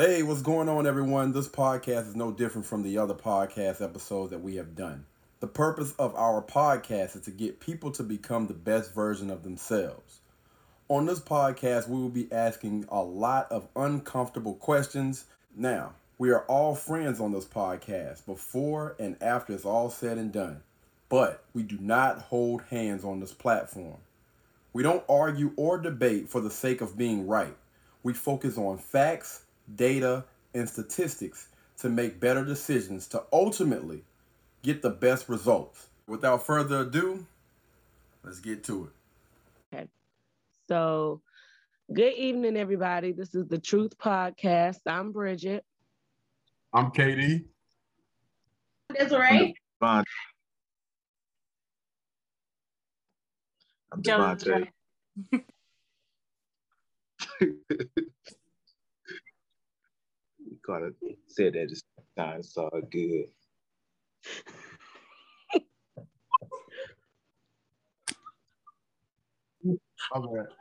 Hey, what's going on, everyone? This podcast is no different from the other podcast episodes that we have done. The purpose of our podcast is to get people to become the best version of themselves. On this podcast, we will be asking a lot of uncomfortable questions. Now, we are all friends on this podcast before and after it's all said and done, but we do not hold hands on this platform. We don't argue or debate for the sake of being right. We focus on facts, data, and statistics to make better decisions to ultimately get the best results. Without further ado, let's get to it. Okay. So, good evening, everybody. This is the Truth Podcast. I'm Bridget. I'm Katie. That's right. Bye. I'm Devontae. You gotta say that it's not so good.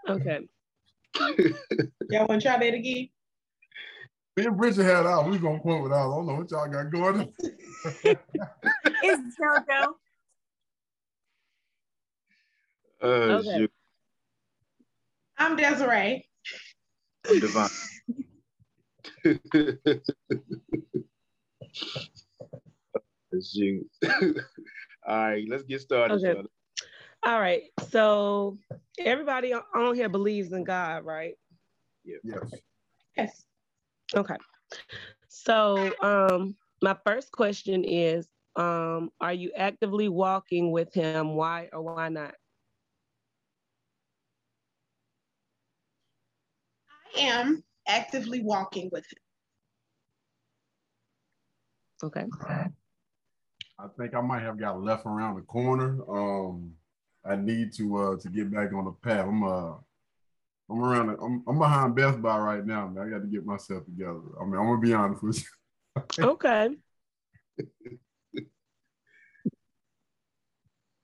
Okay. Y'all want to try that again? Me and Bridget had out. We're going to quote it out. I don't know what y'all got going on. It's JoJo. Okay. I'm Desiree. I'm Devon. Shoot. All right, let's get started. Okay. All right, so everybody on here believes in God, right? Yes. Okay. So my first question is, are you actively walking with him? Why or why not? I am actively walking with him. Okay. I think I might have got left around the corner. I need to get back on the path. I'm behind Best Buy right now, man. I got to get myself together. I mean, I'm gonna be honest with you. Okay.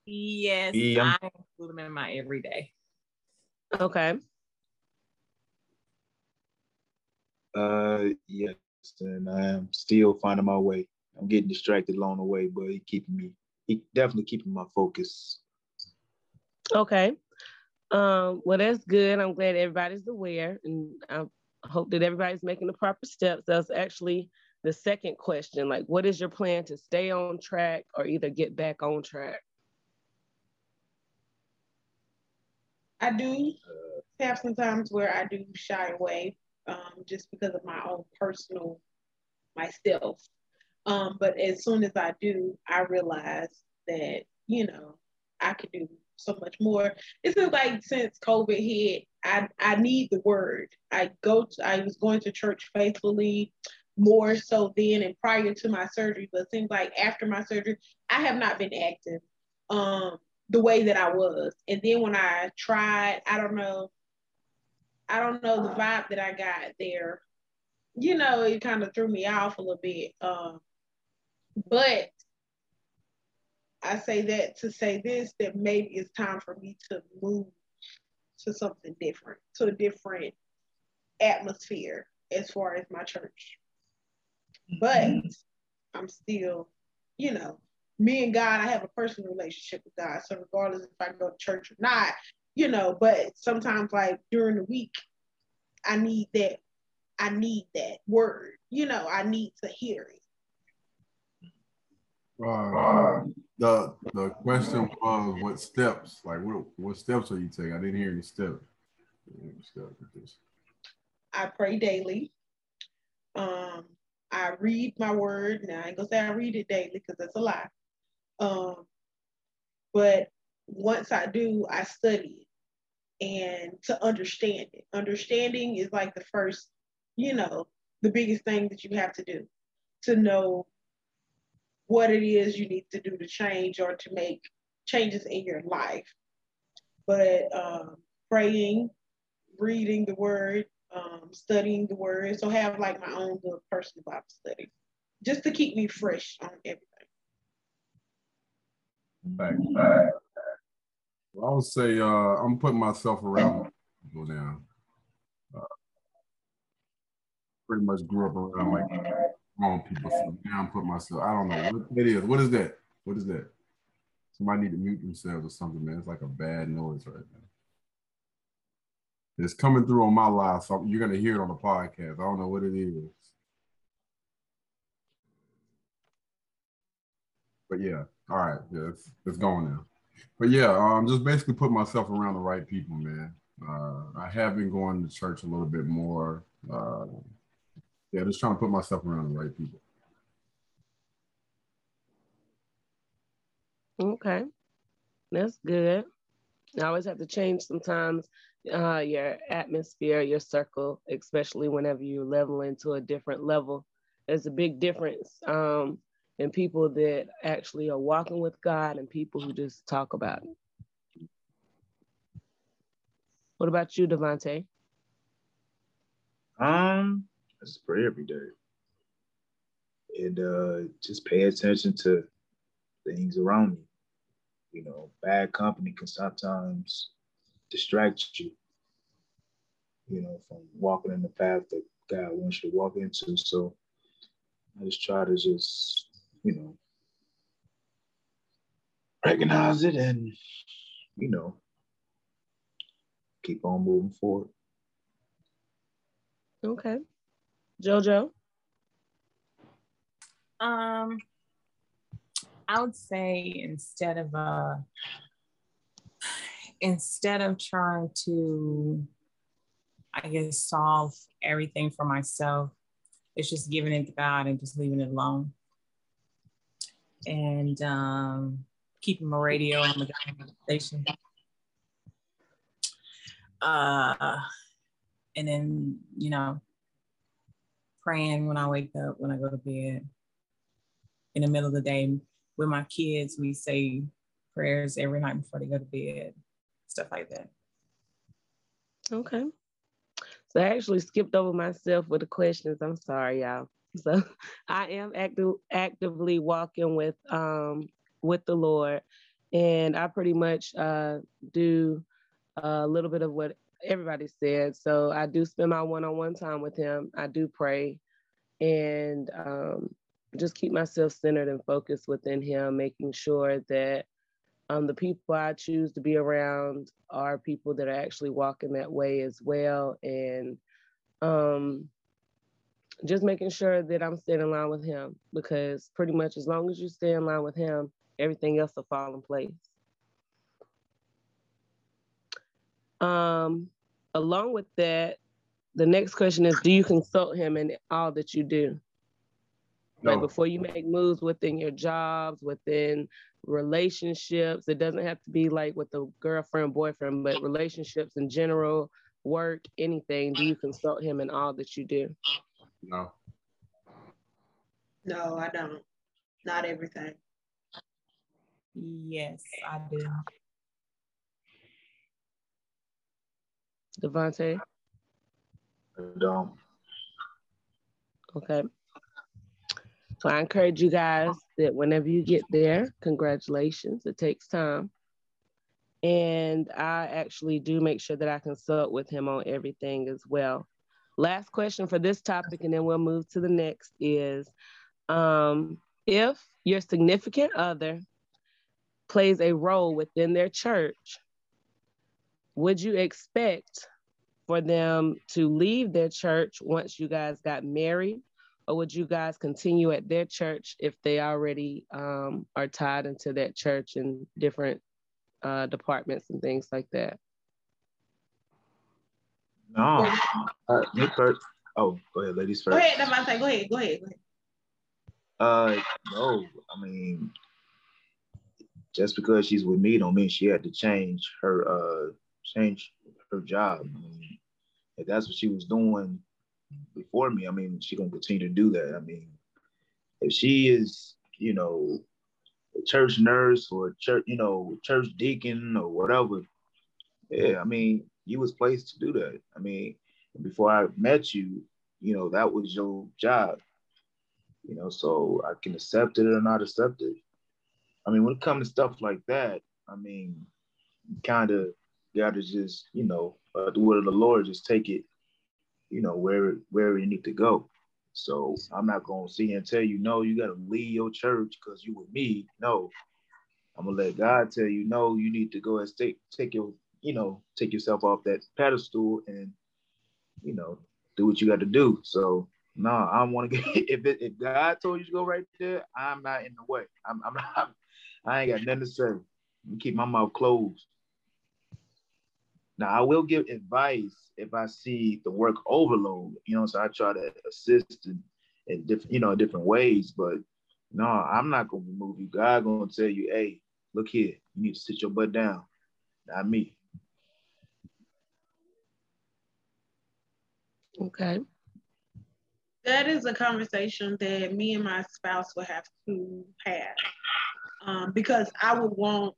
Yes, yeah. I include them in my everyday. Okay. Yes, and I am still finding my way. I'm getting distracted along the way, but he definitely keeping my focus. Okay. Well, that's good. I'm glad everybody's aware, and I hope that everybody's making the proper steps. That's actually the second question. Like, what is your plan to stay on track or either get back on track? I do have some times where I do shy away just because of my own personal myself. But as soon as I do, I realize that, I could do so much more. This is like since COVID hit, I need the word. I was going to church faithfully more so then and prior to my surgery, but it seems like after my surgery, I have not been active the way that I was. And then when I tried, I don't know the vibe that I got there. It kind of threw me off a little bit. But I say that to say this, that maybe it's time for me to move to something different, to a different atmosphere as far as my church. But I'm still, me and God, I have a personal relationship with God. So regardless if I go to church or not, but sometimes like during the week, I need that word. I need to hear it. The question was, what steps? Like, what steps are you taking? I didn't hear any steps. I pray daily. I read my word. Now, I ain't gonna say I read it daily because that's a lie. But once I do, I study it and to understand it. Understanding is like the first, the biggest thing that you have to do to know what it is you need to do to change or to make changes in your life. But praying, reading the word, studying the word. So have like my own little personal Bible study just to keep me fresh on everything. Right. Well, I would say I'm putting myself around people now. pretty much grew up around like wrong people. So now I'm putting myself, I don't know what it is. What is that? What is that? Somebody need to mute themselves or something, man. It's like a bad noise right now. It's coming through on my live, so you're going to hear it on the podcast. I don't know what it is. But yeah, all right, yeah, it's going now. But yeah, just basically put myself around the right people, man. I have been going to church a little bit more. Yeah, just trying to put myself around the right people. Okay, that's good. You always have to change sometimes your atmosphere, your circle, especially whenever you level into a different level. There's a big difference in people that actually are walking with God and people who just talk about it. What about you, Devontae? It's prayer every day. And just pay attention to things around me. You know, bad company can sometimes distract you, you know, from walking in the path that God wants you to walk into. So I just try to just, you know, recognize it and, you know, keep on moving forward. Okay. JoJo? I would say instead of trying to, I guess, solve everything for myself, it's just giving it to God and just leaving it alone. And keeping my radio on the station. And then, you know, praying when I wake up, when I go to bed. In the middle of the day, with my kids, we say prayers every night before they go to bed, stuff like that. Okay. So I actually skipped over myself with the questions. I'm sorry, y'all. So I am actively walking with the Lord, and I pretty much do a little bit of what everybody said. So I do spend my one-on-one time with Him. I do pray, and just keep myself centered and focused within Him, making sure that the people I choose to be around are people that are actually walking that way as well. And just making sure that I'm staying in line with Him, because pretty much as long as you stay in line with Him, everything else will fall in place. Along with that, the next question is, do you consult Him in all that you do? No. Like before you make moves within your jobs, within relationships, it doesn't have to be like with a girlfriend, boyfriend, but relationships in general, work, anything. Do you consult Him in all that you do? No. No, I don't. Not everything. Yes, I do. Devontae? I don't. Okay. So I encourage you guys that whenever you get there, congratulations, it takes time. And I actually do make sure that I consult with Him on everything as well. Last question for this topic, and then we'll move to the next, is if your significant other plays a role within their church, would you expect for them to leave their church once you guys got married? Or would you guys continue at their church if they already are tied into that church and different departments and things like that? No. Oh, go ahead, ladies first. Go ahead, Devontae. Go ahead. No, I mean, just because she's with me don't mean she had to change her job. I mean, if that's what she was doing before me, I mean, she's gonna continue to do that. I mean, if she is, you know, a church nurse or a church, you know, church deacon or whatever, yeah, I mean, you was placed to do that. I mean, before I met you, you know, that was your job, you know, so I can accept it or not accept it. I mean, when it comes to stuff like that, I mean, you kind of gotta just, you know, the word of the Lord, just take it you know, wherever you need to go. So I'm not going to sit here and tell you, no, you got to leave your church because you with me. No, I'm going to let God tell you, no, you need to go and take yourself off that pedestal and, you know, do what you got to do. So no, I don't want to get, if God told you to go right there, I'm not in the way. I ain't got nothing to say. I'm gonna keep my mouth closed. Now I will give advice if I see the work overload, you know, so I try to assist in different, you know, different ways, but no, I'm not gonna remove you. God gonna tell you, hey, look here, you need to sit your butt down, not me. Okay. That is a conversation that me and my spouse will have to have because I would want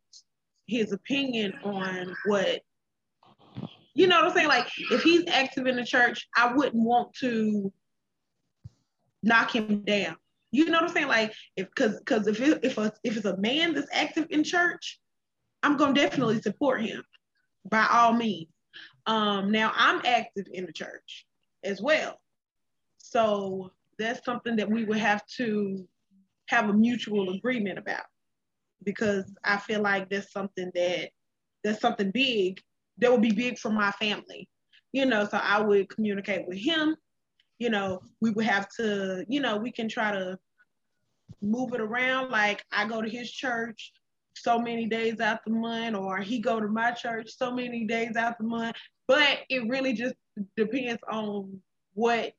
his opinion on what, you know what I'm saying? Like if he's active in the church, I wouldn't want to knock him down. You know what I'm saying? Like if it's a man that's active in church, I'm going to definitely support him by all means. Now I'm active in the church as well. So that's something that we would have to have a mutual agreement about, because I feel like that's something big that would be big for my family, you know, so I would communicate with him, you know, we would have to, you know, we can try to move it around. Like I go to his church so many days out the month, or he go to my church so many days out the month, but it really just depends on what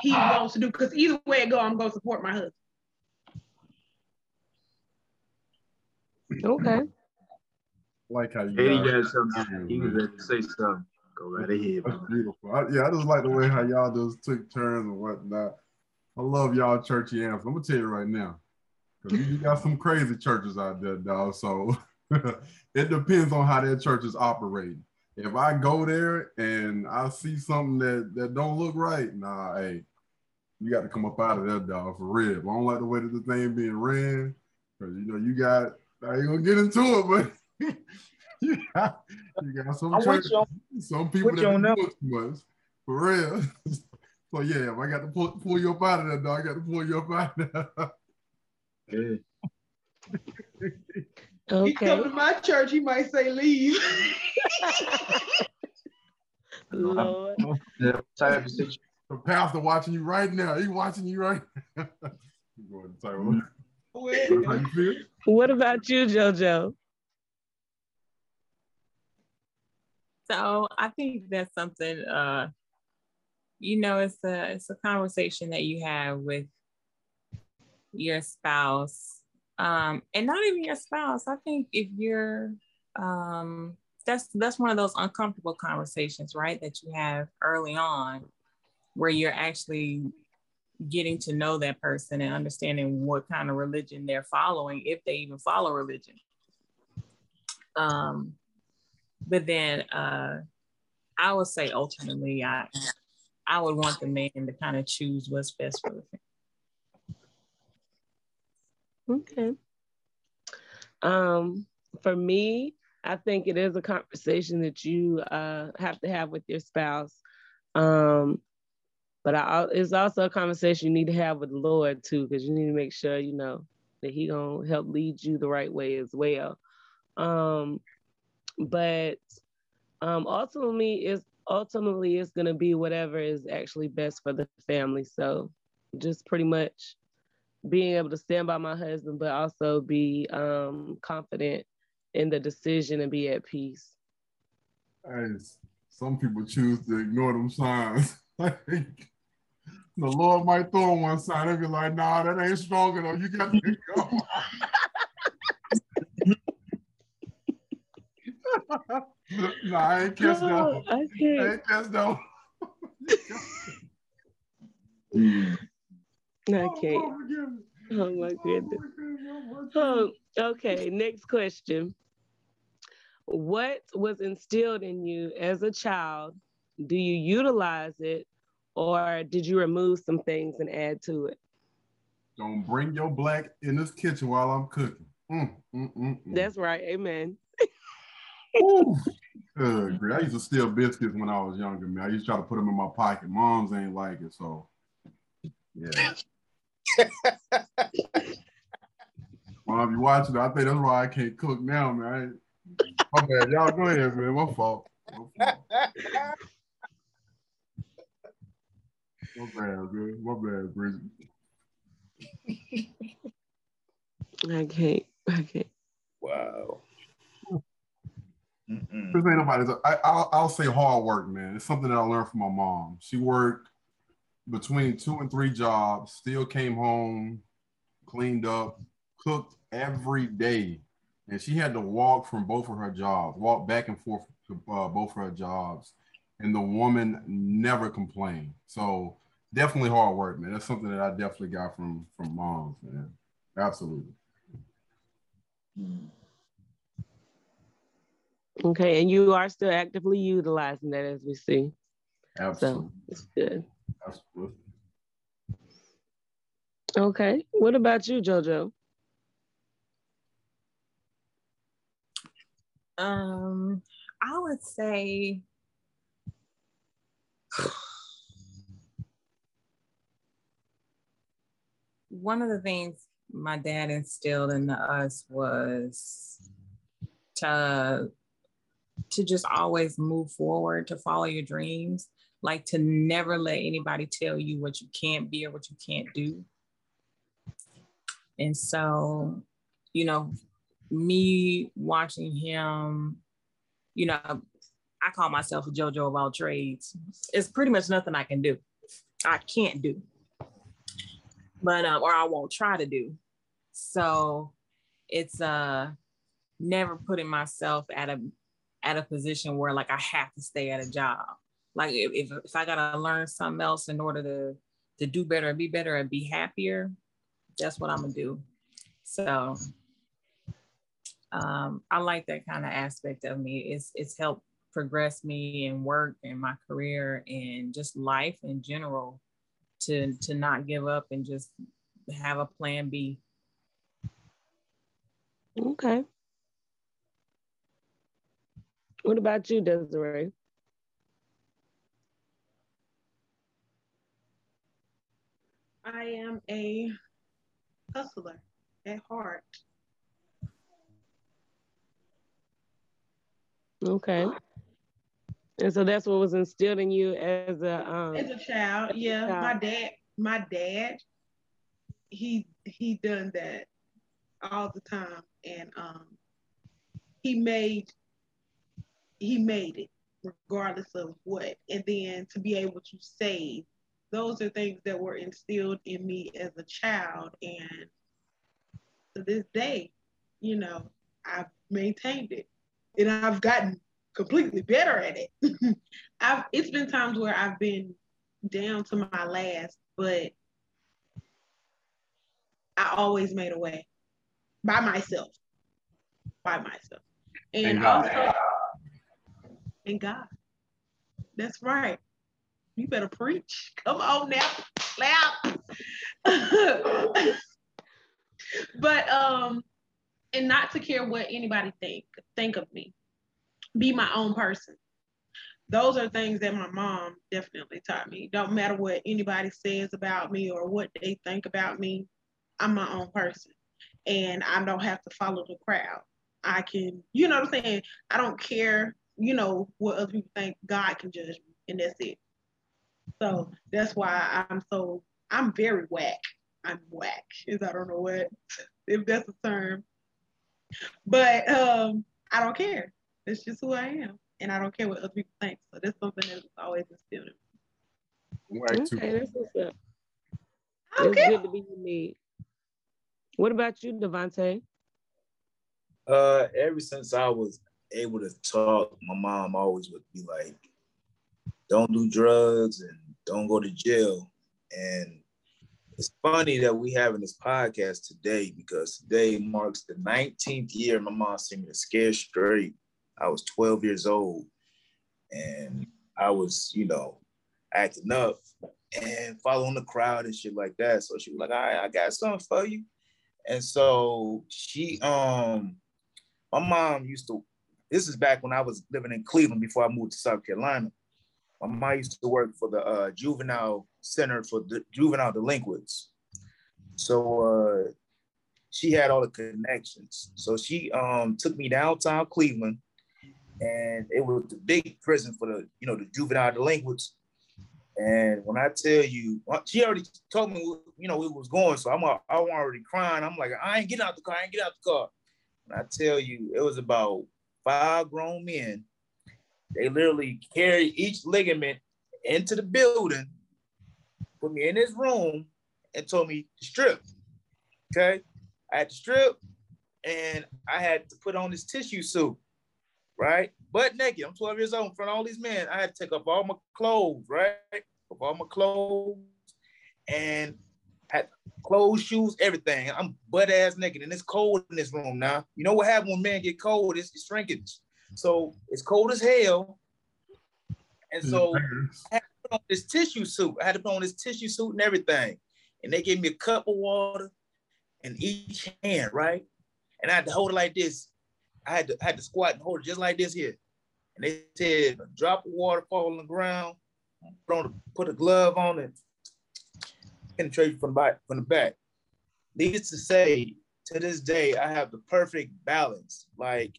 he wants to do, because either way it go, I'm going to support my husband. Okay. Like how you say something. Go right ahead. That's beautiful. I just like the way how y'all just took turns and whatnot. I love y'all churchy anthems. I'm going to tell you right now, because you got some crazy churches out there, dog, so it depends on how that church is operating. If I go there and I see something that don't look right, nah, hey, you got to come up out of that, dog, for real. I don't like the way that the thing being ran, because, you know, I ain't going to get into it, but you got some people that don't look too much, for real. So, yeah, if I got to pull you up out of that, dog, I got to pull you up out of that. Yeah. Okay. He come to my church, he might say leave. Lord. The pastor watching you right now. He watching you right now. What about you, JoJo? So I think that's something, you know, it's a conversation that you have with your spouse. And not even your spouse. I think if you're, that's one of those uncomfortable conversations, right? That you have early on, where you're actually getting to know that person and understanding what kind of religion they're following, if they even follow religion. But then I would say ultimately, I would want the man to kind of choose what's best for the family. Okay. For me, I think it is a conversation that you have to have with your spouse. But it's also a conversation you need to have with the Lord too, because you need to make sure, you know, that He gonna help lead you the right way as well. But ultimately it's gonna be whatever is actually best for the family. So just pretty much being able to stand by my husband, but also be confident in the decision and be at peace. As some people choose to ignore them signs. Like, the Lord might throw one sign and be like, nah, that ain't strong enough. You got to go. Nah, I ain't catch that. I ain't catch that. I can't. Oh my goodness. Oh, okay, next question. What was instilled in you as a child? Do you utilize it, or did you remove some things and add to it? Don't bring your black in this kitchen while I'm cooking. That's right. Amen. I used to steal biscuits when I was younger, man. I used to try to put them in my pocket. Moms ain't like it, so yeah. Mom, you watching it? I think that's why I can't cook now, man. My bad, y'all go ahead, man. My fault. My bad, man. My bad, Bridget. I can't. Wow. Mm-mm. This ain't nobody's. I'll say hard work, man. It's something that I learned from my mom. She worked between 2 and 3 jobs, still came home, cleaned up, cooked every day. And she had to walk from both of her jobs, walk back and forth to both of her jobs. And the woman never complained. So definitely hard work, man. That's something that I definitely got from moms, man. Absolutely. Mm. Okay, and you are still actively utilizing that as we see. Absolutely. So it's good. Absolutely. Okay, what about you, JoJo? I would say one of the things my dad instilled into us was to just always move forward, to follow your dreams, like to never let anybody tell you what you can't be or what you can't do. And so, you know, me watching him, you know, I call myself a JoJo of all trades. It's pretty much nothing I can do. I can't do, but, or I won't try to do. So it's never putting myself at a position where like I have to stay at a job. Like if I gotta learn something else in order to do better and be better and be happier, that's what I'm gonna do. So I like that kind of aspect of me. It's helped progress me in work and my career and just life in general, to not give up and just have a plan B. Okay. What about you, Desiree? I am a hustler at heart. Okay. And so that's what was instilled in you as a child. Yeah, my dad, he done that all the time, and he made it regardless of what. And then to be able to save, those are things that were instilled in me as a child. And to this day, you know, I've maintained it and I've gotten completely better at it. It's been times where I've been down to my last, but I always made a way by myself. And also, and God. That's right. You better preach. Come on now. Clap. But and not to care what anybody think of me. Be my own person. Those are things that my mom definitely taught me. Don't matter what anybody says about me or what they think about me, I'm my own person. And I don't have to follow the crowd. I can, you know what I'm saying? I don't care, you know, what other people think. God can judge me, and that's it. So that's why I'm very whack. I'm whack, is I don't know what, if that's a term. But I don't care. It's just who I am. And I don't care what other people think. So that's something that's always instilled in me. Okay, that's what's up. Okay. It's good to be unique. What about you, Devontae? Ever since I was able to talk, my mom always would be like, don't do drugs and don't go to jail. And it's funny that we having this podcast today, because today marks the 19th year my mom sent me to Scared Straight. I was 12 years old and I was, you know, acting up and following the crowd and shit like that. So she was like, all right, I got something for you. And so she, my mom used to, This is back when I was living in Cleveland before I moved to South Carolina. My mom used to work for the juvenile center for the juvenile delinquents. So she had all the connections. So she took me downtown Cleveland, and it was the big prison for the, you know, the juvenile delinquents. And when I tell you, she already told me, you know, it was going. So I'm already crying. I'm like, I ain't getting out the car. I ain't getting out the car. When I tell you, it was about 5 grown men. They literally carried each ligament into the building, put me in this room, and told me to strip. Okay, I had to strip, and I had to put on this tissue suit, right? Butt naked. I'm 12 years old in front of all these men. I had to take off all my clothes, right? All my clothes, and had clothes, shoes, everything. I'm butt ass naked, and it's cold in this room now. You know what happens when men get cold? It's shrinkage. So it's cold as hell, and so I had to put on this tissue suit. I had to put on this tissue suit and everything, and they gave me a cup of water in each hand, right? And I had to hold it like this. I had to squat and hold it just like this here. And they said, a drop of water fall on the ground. Put a glove on it, penetrate from the back. Needless to say, to this day, I have the perfect balance. Like,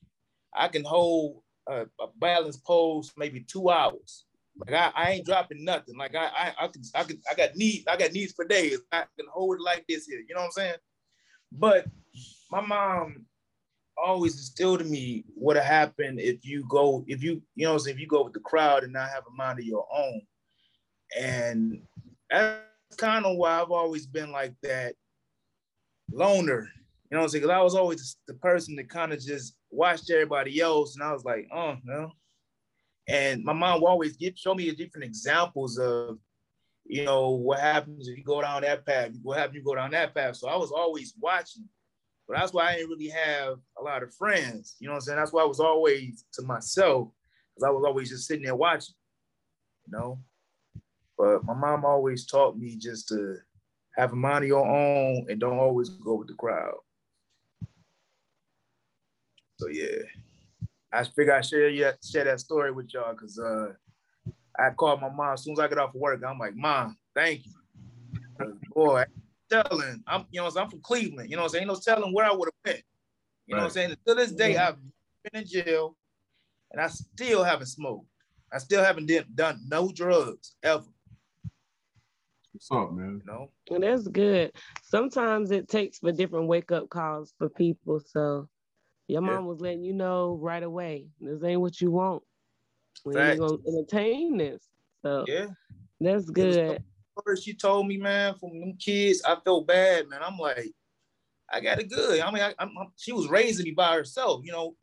I can hold a balance pose maybe 2 hours. Like I ain't dropping nothing. Like I got knees for days. I can hold it like this here. You know what I'm saying? But my mom always instilled in me what happened if you go with the crowd and not have a mind of your own. And that's kind of why I've always been like that loner. You know what I'm saying? Because I was always the person that kind of just watched everybody else, and I was like, oh, no. And my mom would always show me different examples of, you know, what happens if you go down that path, what happens if you go down that path. So I was always watching. But that's why I didn't really have a lot of friends. You know what I'm saying? That's why I was always to myself, because I was always just sitting there watching, you know? But my mom always taught me just to have a mind of your own and don't always go with the crowd. So yeah, I figure I share that story with y'all, because I called my mom as soon as I got off of work. I'm like, Mom, thank you. Boy, telling, I'm from Cleveland. You know what I'm saying? Ain't no telling where I would have been. You know what I'm saying? To this day, I've been in jail, and I still haven't smoked. I still haven't done no drugs ever. What's up, man? You know? Well, that's good. Sometimes it takes for different wake-up calls for people. So your mom was letting you know right away, this ain't what you want. We ain't gonna entertain this. So that's good. First, she told me, man, from them kids, I felt bad, man. I'm like, I got it good. I mean, she was raising me by herself. You know,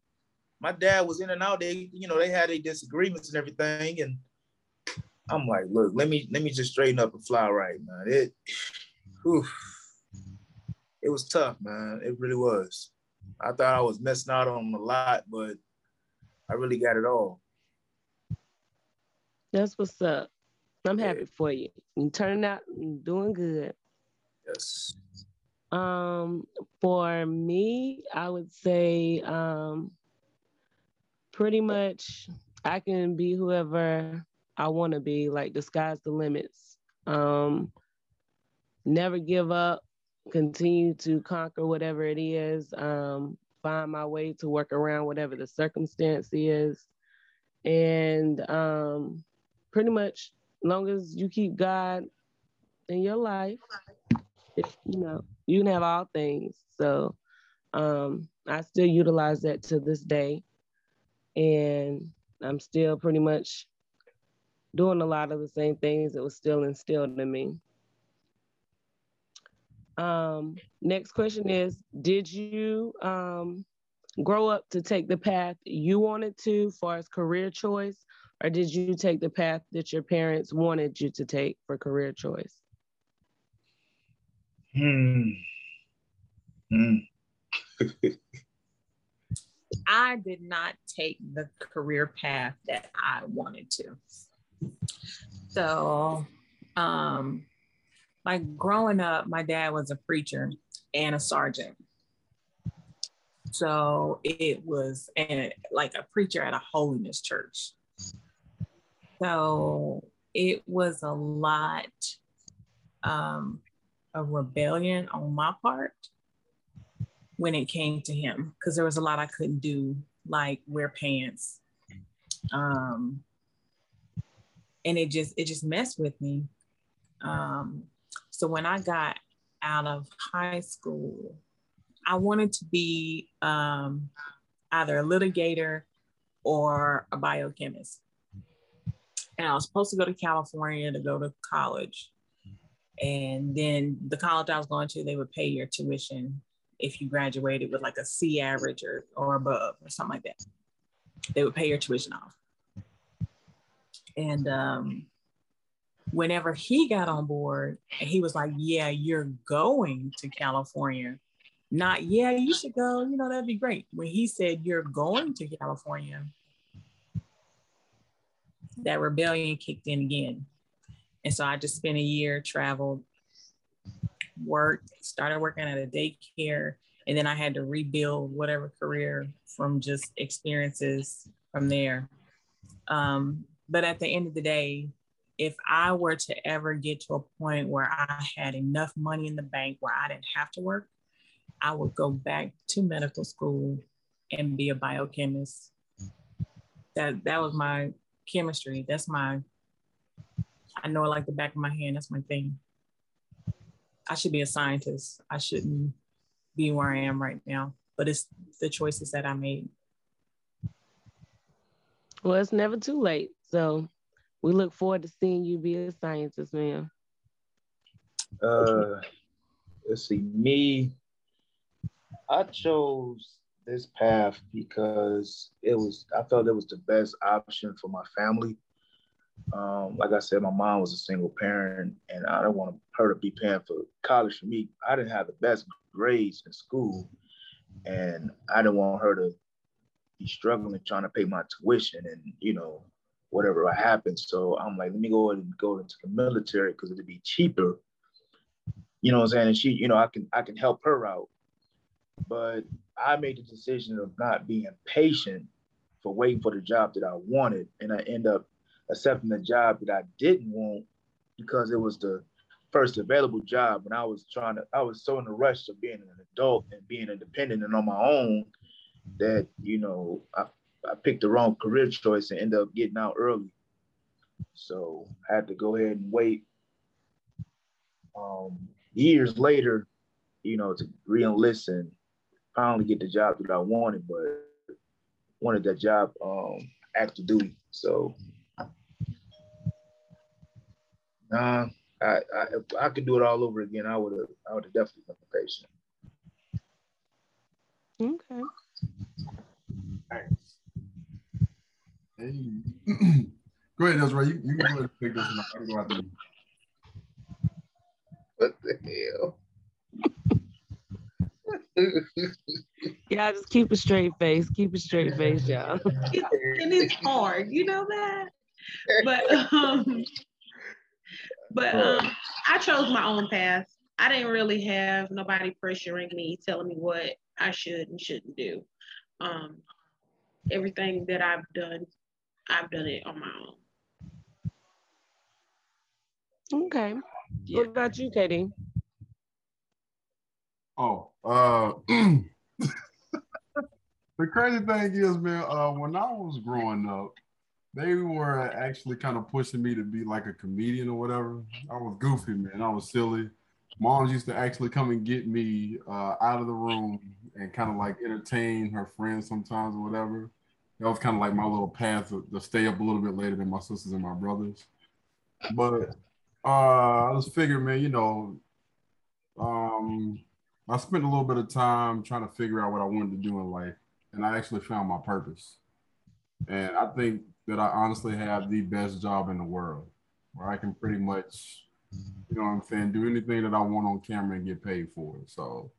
my dad was in and out. They, you know, they had their disagreements and everything. And I'm like, look, let me just straighten up and fly right, man. It was tough, man. It really was. I thought I was messing out on a lot, but I really got it all. That's what's up. I'm happy for you. You turned out doing good. Yes. For me, I would say pretty much I can be whoever I want to be, like disguise the limits. Never give up, continue to conquer whatever it is, find my way to work around whatever the circumstance is. And pretty much, long as you keep God in your life, you know, you can have all things. So I still utilize that to this day. And I'm still pretty much doing a lot of the same things that was still instilled in me. Next question is, did you grow up to take the path you wanted to as far as career choice? Or did you take the path that your parents wanted you to take for career choice? I did not take the career path that I wanted to. So, like growing up, my dad was a preacher and a sergeant. So it was like a preacher at a holiness church. So it was a lot of rebellion on my part when it came to him, because there was a lot I couldn't do, like wear pants. And it just messed with me. So when I got out of high school, I wanted to be either a litigator or a biochemist. And I was supposed to go to California to go to college. And then the college I was going to, they would pay your tuition if you graduated with like a C average or above or something like that. They would pay your tuition off. And whenever he got on board, he was like, yeah, you're going to California. Not, yeah, you should go, you know, that'd be great. When he said, you're going to California, that rebellion kicked in again. And so I just spent a year, traveled, worked, started working at a daycare. And then I had to rebuild whatever career from just experiences from there. But at the end of the day, if I were to ever get to a point where I had enough money in the bank where I didn't have to work, I would go back to medical school and be a biochemist. That was my chemistry. That's my, I know it like the back of my hand. That's my thing. I should be a scientist. I shouldn't be where I am right now, but it's the choices that I made. Well, it's never too late. So we look forward to seeing you be a scientist, ma'am. Let's see, me. I chose this path because I felt it was the best option for my family. Like I said, my mom was a single parent, and I don't want her to be paying for college for me. I didn't have the best grades in school, and I didn't want her to be struggling trying to pay my tuition and, you know, whatever happened. So I'm like, let me go into the military because it'd be cheaper. You know what I'm saying? And she, you know, I can help her out. But I made the decision of not being patient for waiting for the job that I wanted. And I end up accepting the job that I didn't want because it was the first available job. And I was so in a rush of being an adult and being independent and on my own that, you know, I picked the wrong career choice and ended up getting out early. So I had to go ahead and wait years later, you know, to re-enlist and finally get the job that I wanted, but wanted that job active duty. So if I could do it all over again, I would have definitely been patient. Okay. Thanks. Hey. Go ahead, Ezra. You can go ahead and pick this one up. I'm going to have to... What the hell? Y'all just keep a straight face. Keep a straight face, y'all. And it's hard, you know that? But I chose my own path. I didn't really have nobody pressuring me, telling me what I should and shouldn't do. Everything that I've done it on my own. Okay. Yeah. What about you, Katie? Oh, the crazy thing is, man, when I was growing up, they were actually kind of pushing me to be like a comedian or whatever. I was goofy, man. I was silly. Moms used to actually come and get me out of the room and kind of like entertain her friends sometimes or whatever. That was kind of like my little path to stay up a little bit later than my sisters and my brothers. But I just figured, man, you know, I spent a little bit of time trying to figure out what I wanted to do in life, and I actually found my purpose. And I think that I honestly have the best job in the world, where I can pretty much, you know what I'm saying, do anything that I want on camera and get paid for it. So,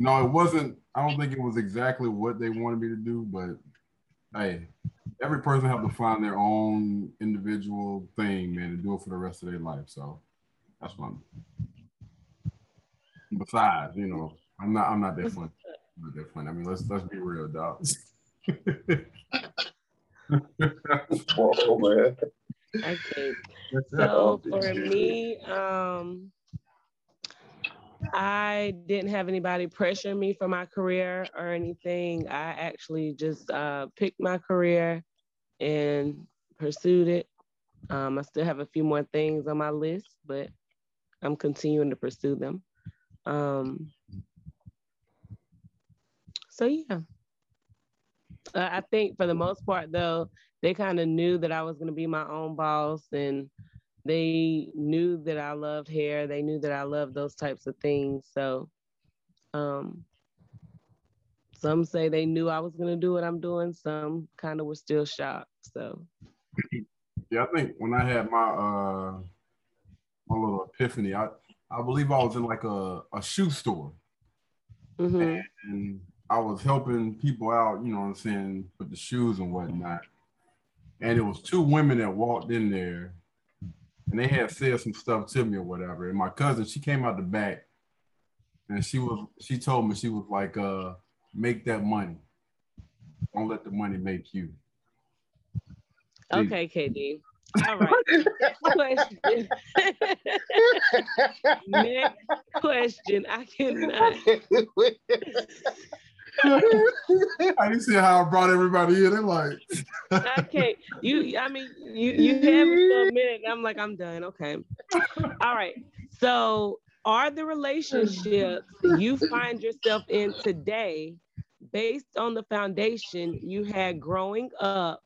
no, it wasn't, I don't think it was exactly what they wanted me to do, but hey, every person has to find their own individual thing, man, and do it for the rest of their life. So that's what I'm doing. Besides, you know, I'm not that funny. different. I mean, let's be real, dog. Whoa, man. Okay. So for me, I didn't have anybody pressure me for my career or anything. I actually just picked my career and pursued it. I still have a few more things on my list, but I'm continuing to pursue them. So yeah, I think for the most part, though, they kind of knew that I was going to be my own boss, and they knew that I loved hair. They knew that I loved those types of things. So some say they knew I was going to do what I'm doing. Some kind of were still shocked. So yeah, I think when I had my my little epiphany, I believe I was in like a shoe store. Mm-hmm. And I was helping people out, you know what I'm saying, with the shoes and whatnot. And it was two women that walked in there, and they had said some stuff to me or whatever. And my cousin, she came out the back, and she told me, she was like, make that money. Don't let the money make you. Jeez. Okay, KD. All right. Question. Next question. I cannot. I didn't see how I brought everybody in. They're like, I can't. You had me for a minute. I'm like, I'm done. Okay. All right. So, are the relationships you find yourself in today based on the foundation you had growing up,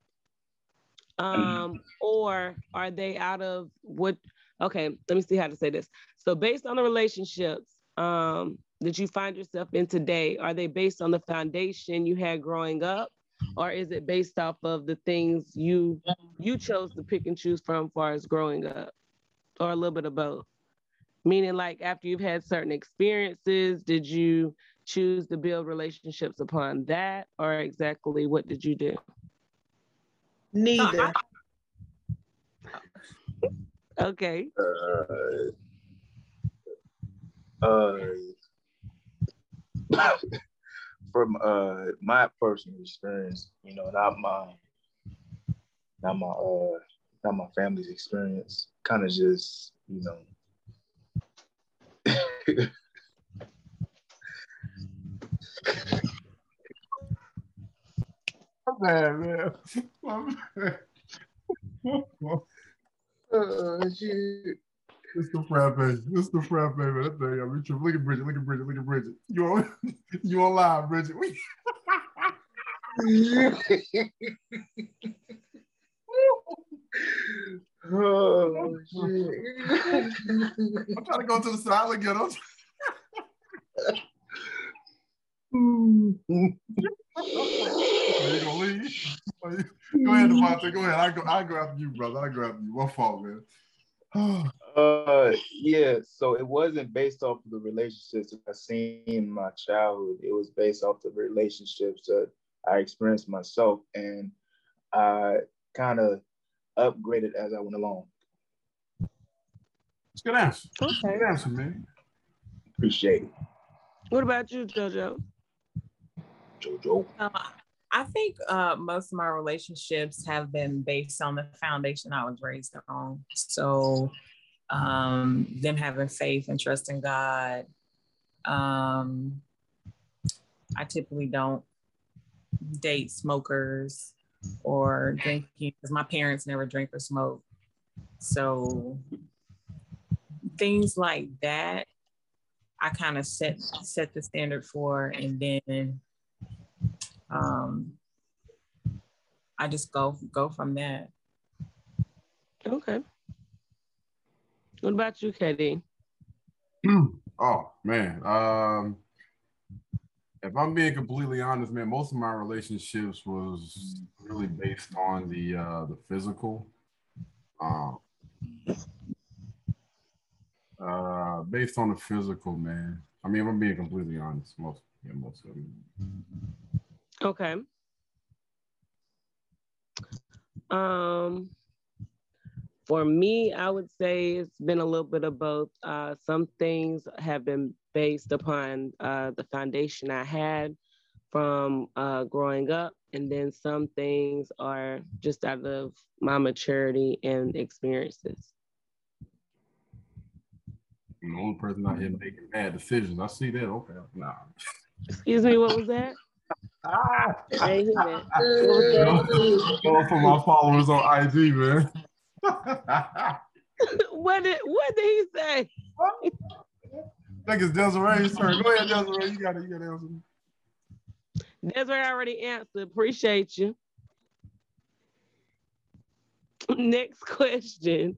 or are they out of what? Okay, let me see how to say this. So, based on the relationships, that you find yourself in today, are they based on the foundation you had growing up, or is it based off of the things you chose to pick and choose from far as growing up, or a little bit of both? Meaning, like, after you've had certain experiences, did you choose to build relationships upon that, or exactly what did you do? Neither. Okay. From my personal experience, you know, not my family's experience, kind of just, you know, my man. Oh, shit. Mr. Frat, baby. That thing, I'm tripping. Look at Bridget. You on live, Bridget. Oh, shit. I'm trying to go to the side and get us. You gonna leave? Go ahead, Devontae. Go ahead. I go after you, brother. I go after you. My fault, man. Yeah, so it wasn't based off of the relationships that I seen in my childhood. It was based off the relationships that I experienced myself, and I kind of upgraded as I went along. It's good answer. Okay. Good answer, man. Appreciate it. What about you, Jojo? I think most of my relationships have been based on the foundation I was raised on. So them having faith and trust in God. I typically don't date smokers or drinking because my parents never drink or smoke. So things like that, I kind of set the standard for, and then I just go from that. Okay. What about you, KD? Oh, man. If I'm being completely honest, man, most of my relationships was really based on the physical. Based on the physical, man. I mean, if I'm being completely honest, most of them. Okay. For me, I would say it's been a little bit of both. Some things have been based upon the foundation I had from growing up, and then some things are just out of my maturity and experiences. I'm the only person out here making bad decisions. I see that. Okay. Nah. Excuse me, what was that? I ain't hear that. Go for my followers on IG, man. What did he say? I think it's Desiree's turn. Go ahead, Desiree. You gotta answer me. Desiree already answered. Appreciate you. Next question.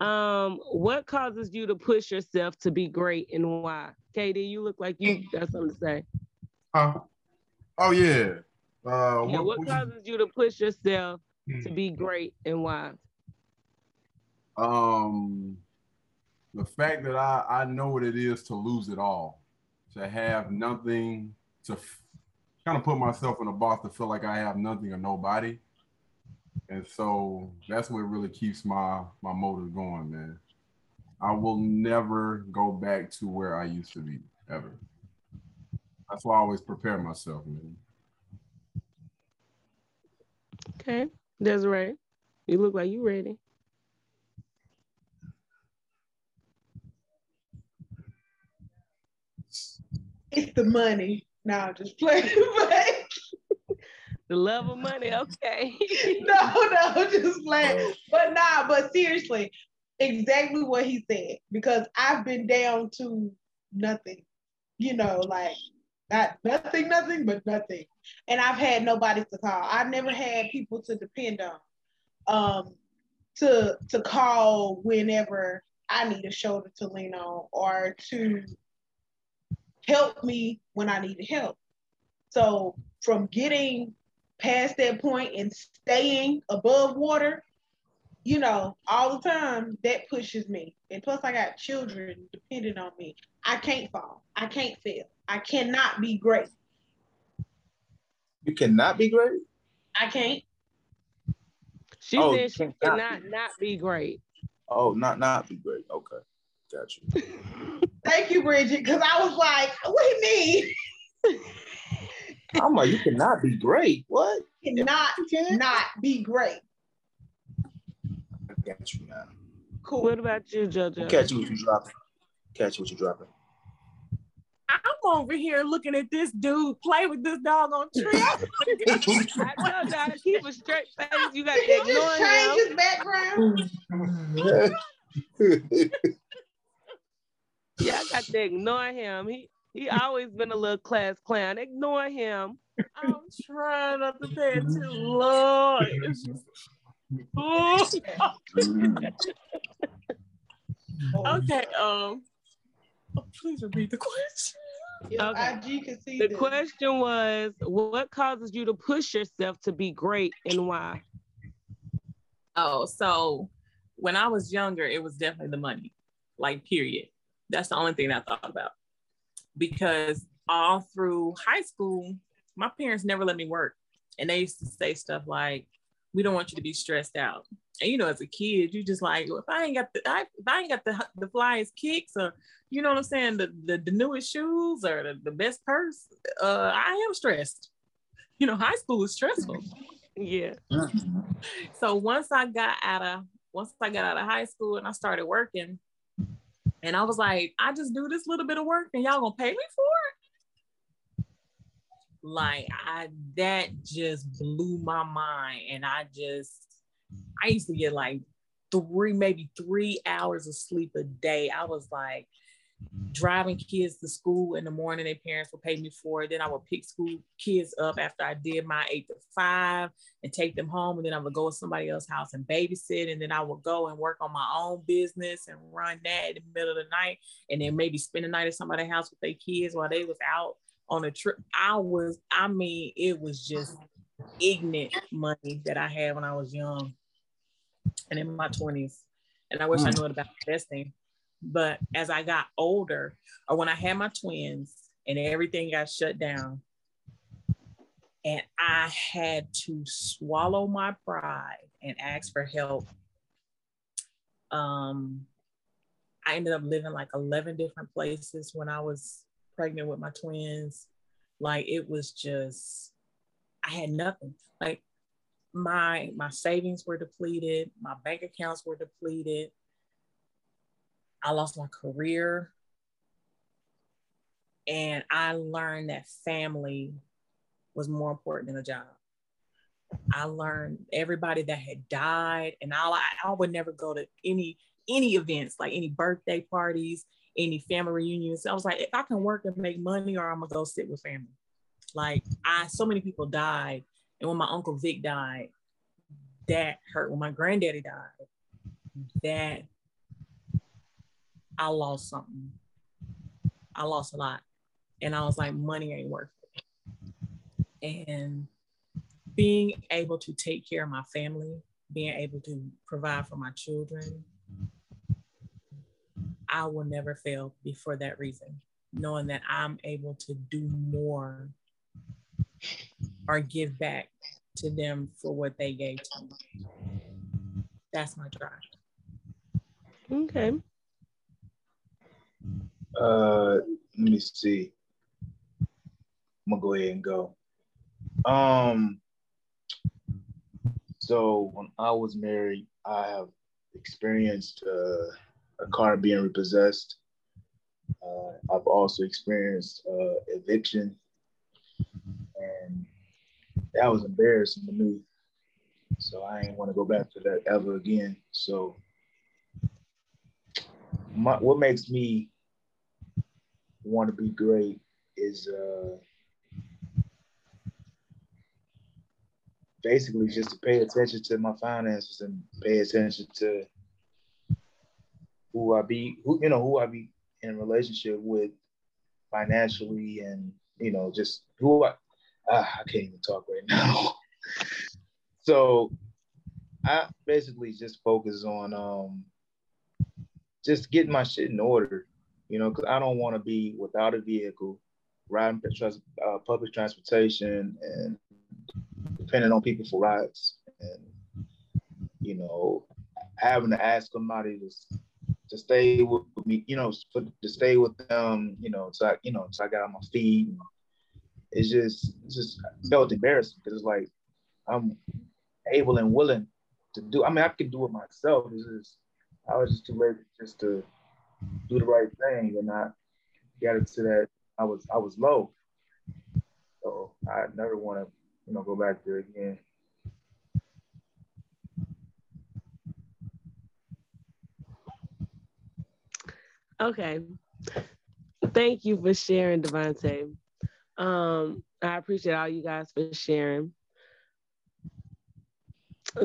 What causes you to push yourself to be great and why? KD, you look like you got something to say. Oh, yeah. What causes you to push yourself to be great and why? The fact that I know what it is to lose it all, to have nothing, to kind of put myself in a box to feel like I have nothing or nobody. And so that's what really keeps my motive going, man. I will never go back to where I used to be, ever. That's why I always prepare myself, man. Okay, Desiree, you look like you ready. It's the money. No, just play it back. The love of money, okay. No, just play. But nah, but seriously, exactly what he said, because I've been down to nothing, like not nothing, but nothing. And I've had nobody to call. I've never had people to depend on, to call whenever I need a shoulder to lean on or to help me when I needed help. So from getting past that point and staying above water, all the time, that pushes me. And plus I got children depending on me. I can't fall. I can't fail. I cannot be great. You cannot be great? I can't. She said she cannot not be great. Oh, not be great. Okay. Got you. Thank you, Bridget, because I was like, what do you mean? I'm like, you cannot be great. What? Cannot be great. I got you now. Cool. What about you, JoJo? We'll catch you what you dropping. I'm over here looking at this dude play with this doggone tree. I told y'all to keep a straight face. You got to ignore him. Change his background. Yeah, I got to ignore him. He always been a little class clown. Ignore him. I'm trying not to pay it too long. Okay. Please repeat the question. Okay. IG can see the question was, what causes you to push yourself to be great and why? Oh, so when I was younger, it was definitely the money, like period. That's the only thing I thought about, because all through high school, my parents never let me work. And they used to say stuff like, we don't want you to be stressed out. And as a kid, you just like, well, if I ain't got the flyest kicks, or what I'm saying, the newest shoes or the best purse, I am stressed. High school is stressful. Yeah. So once I got out of high school and I started working, and I was like, I just do this little bit of work and y'all gonna pay me for it? Like, that just blew my mind. And I used to get like maybe three hours of sleep a day. I was like driving kids to school in the morning, their parents would pay me for it. Then I would pick school kids up after I did my 8 to 5 and take them home. And then I would go to somebody else's house and babysit. And then I would go and work on my own business and run that in the middle of the night. And then maybe spend the night at somebody's house with their kids while they was out on a trip. It was just ignorant money that I had when I was young and in my 20s. And I wish I knew it about investing. But as I got older, or when I had my twins and everything got shut down, and I had to swallow my pride and ask for help, I ended up living like 11 different places when I was pregnant with my twins. Like, it was just, I had nothing. Like, my savings were depleted. My bank accounts were depleted. I lost my career. And I learned that family was more important than a job. I learned everybody that had died, and I would never go to any events, like any birthday parties, any family reunions. So I was like, if I can work and make money, or I'm gonna go sit with family. Like, so many people died. And when my Uncle Vic died, that hurt. When my granddaddy died, that I lost something. I lost a lot. And I was like, money ain't worth it. And being able to take care of my family, being able to provide for my children, I will never fail for that reason, knowing that I'm able to do more or give back to them for what they gave to me. That's my drive. Okay. Let me see. I'm gonna go ahead and go. So when I was married, I have experienced a car being repossessed. I've also experienced eviction, and that was embarrassing to me. So I ain't want to go back to that ever again. So what makes me want to be great is basically just to pay attention to my finances and pay attention to who I be in a relationship with financially, and just who I can't even talk right now. So I basically just focus on just getting my shit in order, because I don't want to be without a vehicle, riding public transportation, and depending on people for rides, and having to ask somebody to stay with me, to stay with them, so I got on my feet. It's just, I felt embarrassing, because it's like I'm able and willing to do. I mean, I could do it myself. It's just, I was just too lazy just to do the right thing, and I got it to that I was low, so I never want to go back there again. Okay, thank you for sharing, Devontae. I appreciate all you guys for sharing.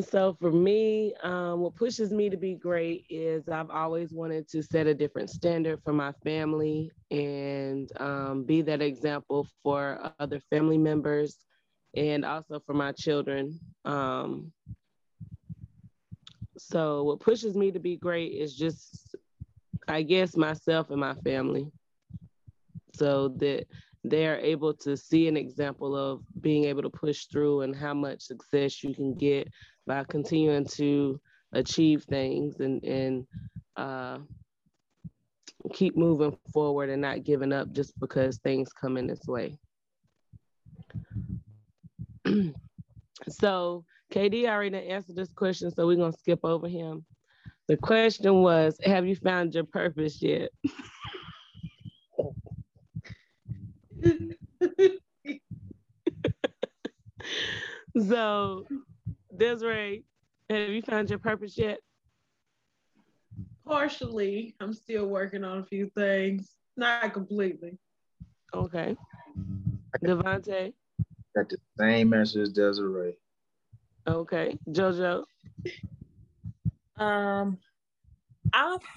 So for me, what pushes me to be great is I've always wanted to set a different standard for my family and be that example for other family members and also for my children. So what pushes me to be great is just, I guess, myself and my family, so that they're able to see an example of being able to push through and how much success you can get by continuing to achieve things and keep moving forward and not giving up just because things come in this way. So KD already answered this question, so we're going to skip over him. The question was, have you found your purpose yet? So, Desiree, have you found your purpose yet? Partially. I'm still working on a few things. Not completely. Okay. Devontae? Got the same answer as Desiree. Okay. JoJo? I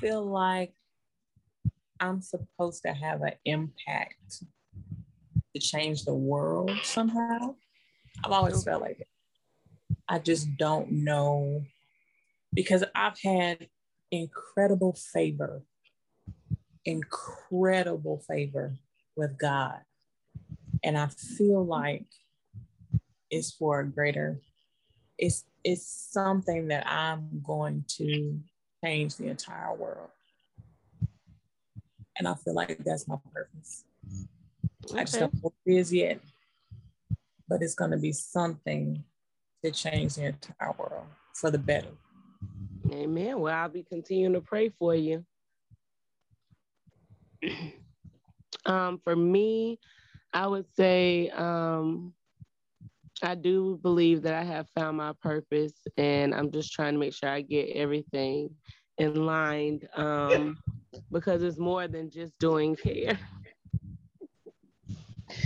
feel like I'm supposed to have an impact to change the world somehow. I've always felt like it. I just don't know, because I've had incredible favor with God. And I feel like it's for a greater, it's something that I'm going to change the entire world. And I feel like that's my purpose. Okay. I just don't know what it is yet, but it's going to be something to change the entire world for the better. Amen. Well, I'll be continuing to pray for you. For me, I would say I do believe that I have found my purpose, and I'm just trying to make sure I get everything in line because it's more than just doing hair.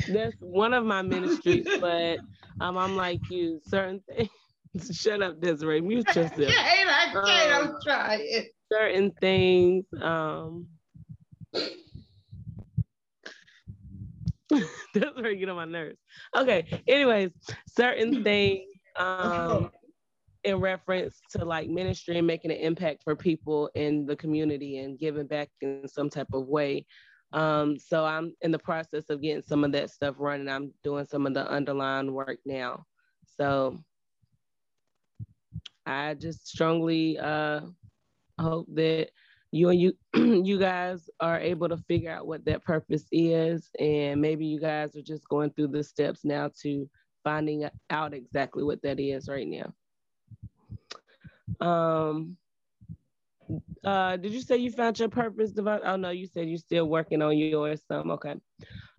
That's one of my ministries, but I'm like you, certain things. Shut up, Desiree. Mute yourself. I can't. I'm trying. Certain things. That's where you get on my nerves. Okay. Anyways, certain things in reference to like ministry and making an impact for people in the community and giving back in some type of way. So I'm in the process of getting some of that stuff running. I'm doing some of the underlying work now. So I just strongly hope that you guys are able to figure out what that purpose is, and maybe you guys are just going through the steps now to finding out exactly what that is right now. Did you say you found your purpose, Devon? Oh no, you said you're still working on yours.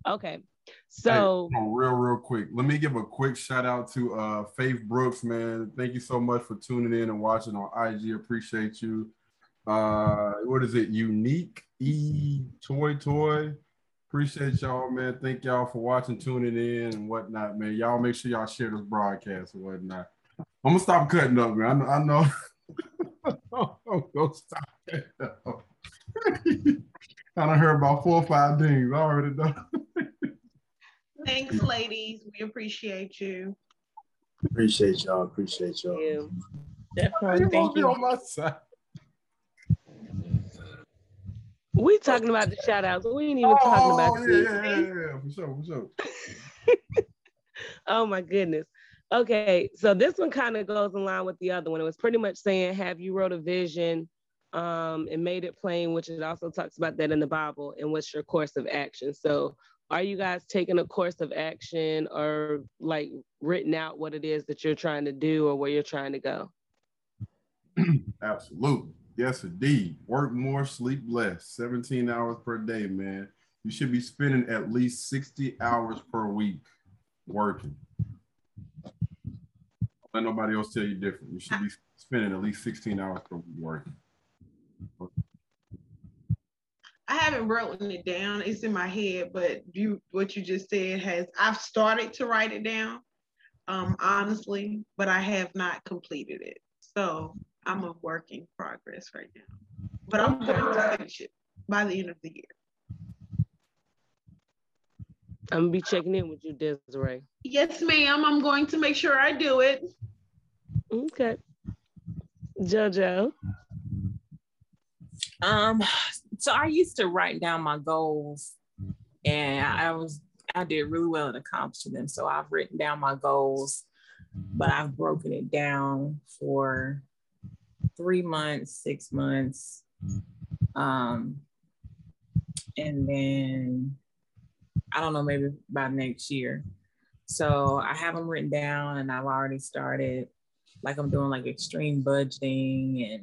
Okay. So hey, real quick, let me give a quick shout out to Faith Brooks, man. Thank you so much for tuning in and watching on IG. Appreciate you. What is it? Unique Toy. Appreciate y'all, man. Thank y'all for watching, tuning in, and whatnot, man. Y'all make sure y'all share this broadcast and whatnot. I'm gonna stop cutting up, man. I know. Don't stop cutting up. I done heard about 4 or 5 things. I already know. Thanks, ladies. We appreciate you. Appreciate y'all. Thank you. Definitely. Thank you. On my side. We talking about the shout outs. We ain't even talking about this. Yeah, for sure. Oh my goodness. Okay, so this one kind of goes in line with the other one. It was pretty much saying, have you wrote a vision and made it plain, which it also talks about that in the Bible, and what's your course of action? So are you guys taking a course of action or like written out what it is that you're trying to do or where you're trying to go? Absolutely. Yes, indeed. Work more, sleep less. 17 hours per day, man. You should be spending at least 60 hours per week working. Let nobody else tell you different. You should be spending at least 16 hours per week working. I haven't written it down. It's in my head, but what you just said has, I've started to write it down, honestly, but I have not completed it. So I'm a work in progress right now, but I'm going to finish it by the end of the year. I'm going to be checking in with you, Desiree. Yes, ma'am. I'm going to make sure I do it. Okay. JoJo? So I used to write down my goals, and I did really well in accomplishing them. So I've written down my goals, but I've broken it down for 3 months, 6 months, and then I don't know, maybe by next year. So I have them written down, and I've already started. Like I'm doing like extreme budgeting,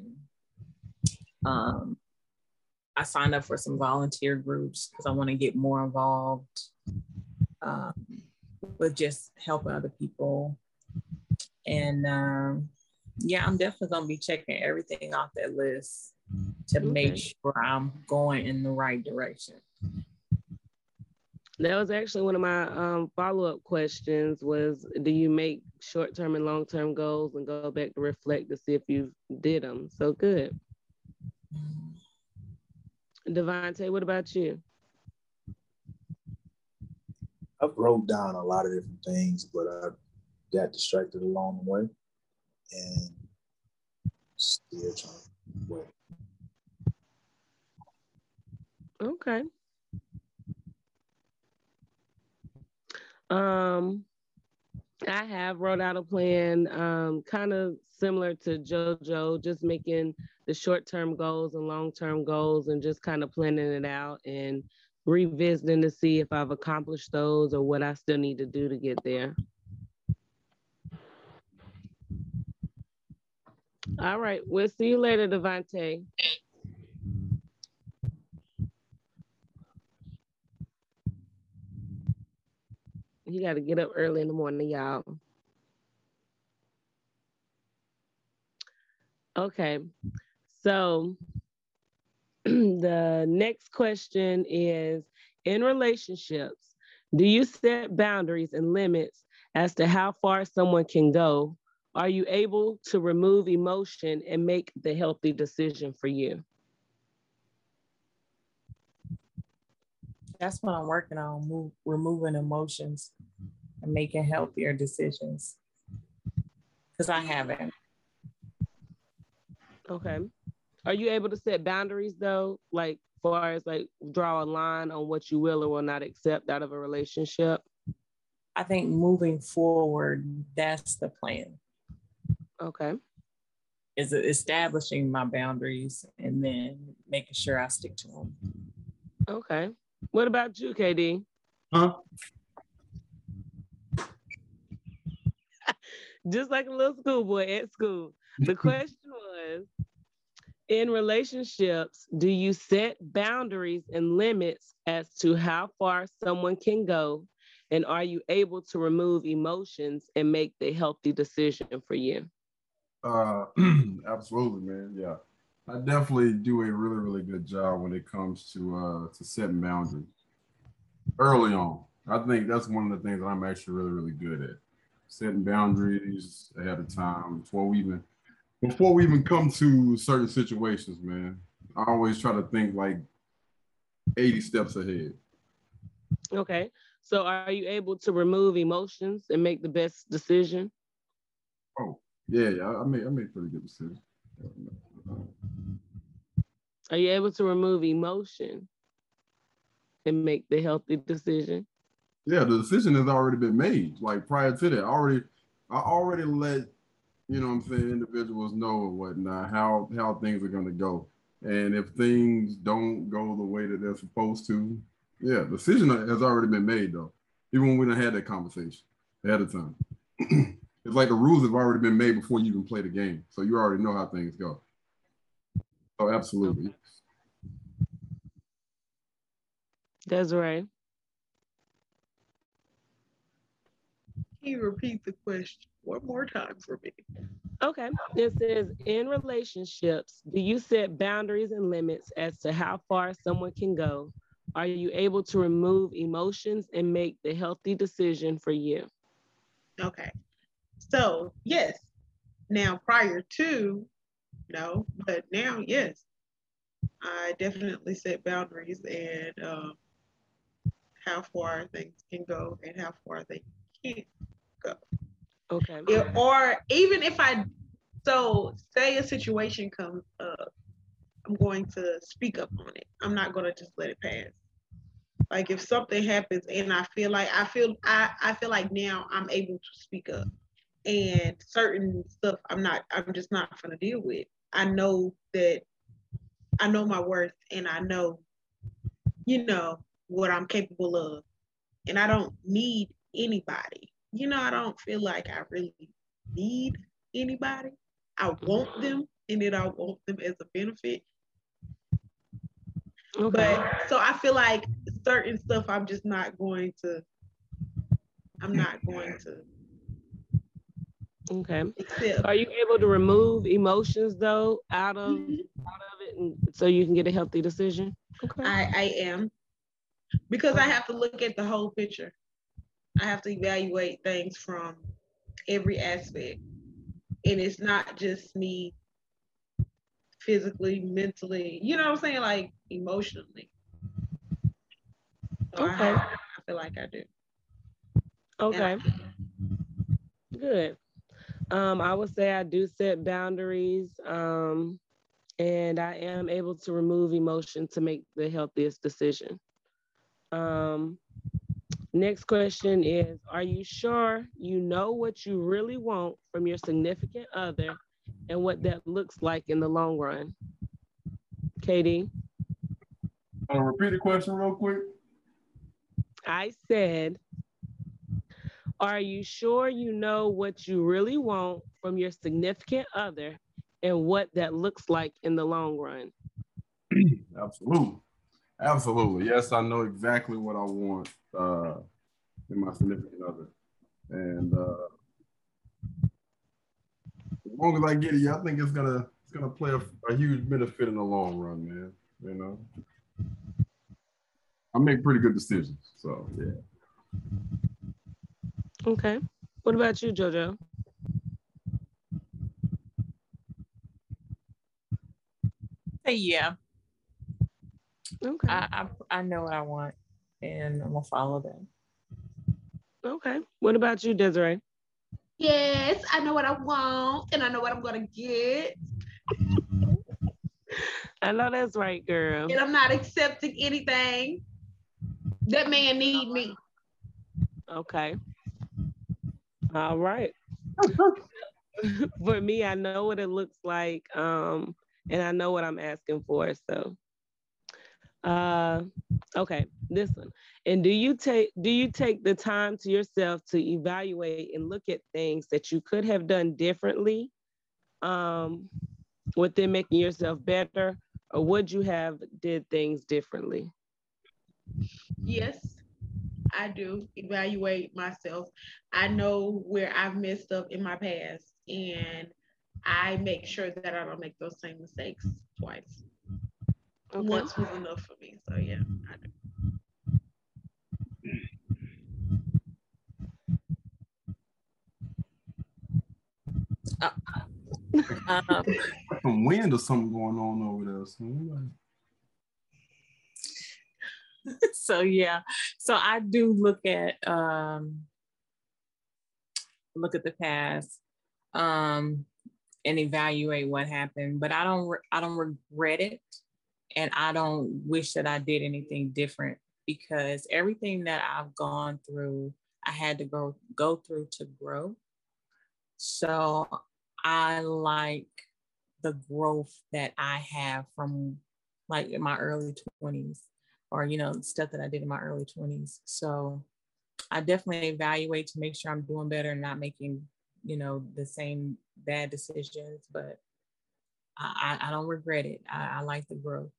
and I signed up for some volunteer groups because I want to get more involved with just helping other people. And yeah, I'm definitely going to be checking everything off that list to make sure I'm going in the right direction. That was actually one of my follow-up questions was, do you make short-term and long-term goals and go back to reflect to see if you did them? So good. Devontae, what about you? I wrote down a lot of different things, but I got distracted along the way and still trying to work. Okay. I have wrote out a plan kind of similar to JoJo, just making the short-term goals and long-term goals and just kind of planning it out and revisiting to see if I've accomplished those or what I still need to do to get there. All right, we'll see you later, Devante. You got to get up early in the morning, y'all. Okay, so the next question is, in relationships, do you set boundaries and limits as to how far someone can go? Are you able to remove emotion and make the healthy decision for you? That's what I'm working on, removing emotions and making healthier decisions, because I haven't. Okay. Are you able to set boundaries though? Like far as like draw a line on what you will or will not accept out of a relationship? I think moving forward, that's the plan. Okay. Is establishing my boundaries and then making sure I stick to them. Okay. What about you, KD? Huh? Just like a little schoolboy at school. The question was, in relationships, do you set boundaries and limits as to how far someone can go? And are you able to remove emotions and make the healthy decision for you? Absolutely, man. Yeah. I definitely do a really, really good job when it comes to setting boundaries early on. I think that's one of the things that I'm actually really, really good at, setting boundaries ahead of time before we even come to certain situations, man. I always try to think like 80 steps ahead. Okay, so are you able to remove emotions and make the best decision? Oh yeah, I made pretty good decisions. Are you able to remove emotion and make the healthy decision? Yeah, the decision has already been made. Like prior to that, I already let, you know what I'm saying, individuals know and whatnot, how things are going to go. And if things don't go the way that they're supposed to, yeah, the decision has already been made though. Even when we done had that conversation ahead of time. It's like the rules have already been made before you even play the game. So you already know how things go. Oh, absolutely. Okay. Desiree. Can you repeat the question one more time for me? Okay. It says, in relationships, do you set boundaries and limits as to how far someone can go? Are you able to remove emotions and make the healthy decision for you? Okay. So, yes. Now, prior to, no, but now, yes. I definitely set boundaries and how far things can go and how far they can't go. Okay. Or even if say a situation comes up, I'm going to speak up on it. I'm not going to just let it pass. Like if something happens and I feel like now I'm able to speak up. And certain stuff I'm just not going to deal with. I know my worth and I know, you know, what I'm capable of. And I don't need anybody. You know, I don't feel like I really need anybody. I want them and then I want them as a benefit. Okay. But so I feel like certain stuff I'm not going to. Okay. Are you able to remove emotions though out of it, and so you can get a healthy decision? Okay. I am, because I have to look at the whole picture. I have to evaluate things from every aspect, and it's not just me physically, mentally. You know what I'm saying? Like emotionally. So okay. I feel like I do. Okay. Good. I would say I do set boundaries, and I am able to remove emotion to make the healthiest decision. Next question is, are you sure you know what you really want from your significant other and what that looks like in the long run. Katie? Repeat the question real quick. I said, are you sure you know what you really want from your significant other and what that looks like in the long run? Absolutely. Absolutely. Yes, I know exactly what I want in my significant other. And as long as I get it, I think it's gonna play a huge benefit in the long run, man. You know? I make pretty good decisions, so yeah. Okay. What about you, JoJo? Hey, yeah. Okay. I know what I want, and I'm gonna follow that. Okay. What about you, Desiree? Yes, I know what I want, and I know what I'm gonna get. I know that's right, girl. And I'm not accepting anything. That man need me. Okay. All right. For me, I know what it looks like, and I know what I'm asking for. So, okay, this one. And do you take the time to yourself to evaluate and look at things that you could have done differently, within making yourself better, or would you have did things differently? Yes, I do evaluate myself. I know where I've messed up in my past, and I make sure that I don't make those same mistakes twice. Okay. Once was enough for me, so yeah, I do. Some wind or something going on over there. So yeah, so I do look at the past and evaluate what happened, but I don't regret it, and I don't wish that I did anything different, because everything that I've gone through, I had to go through to grow. So I like the growth that I have from like in my early 20s. Or, you know, stuff that I did in my early 20s. So I definitely evaluate to make sure I'm doing better and not making, you know, the same bad decisions, but I don't regret it. I like the growth.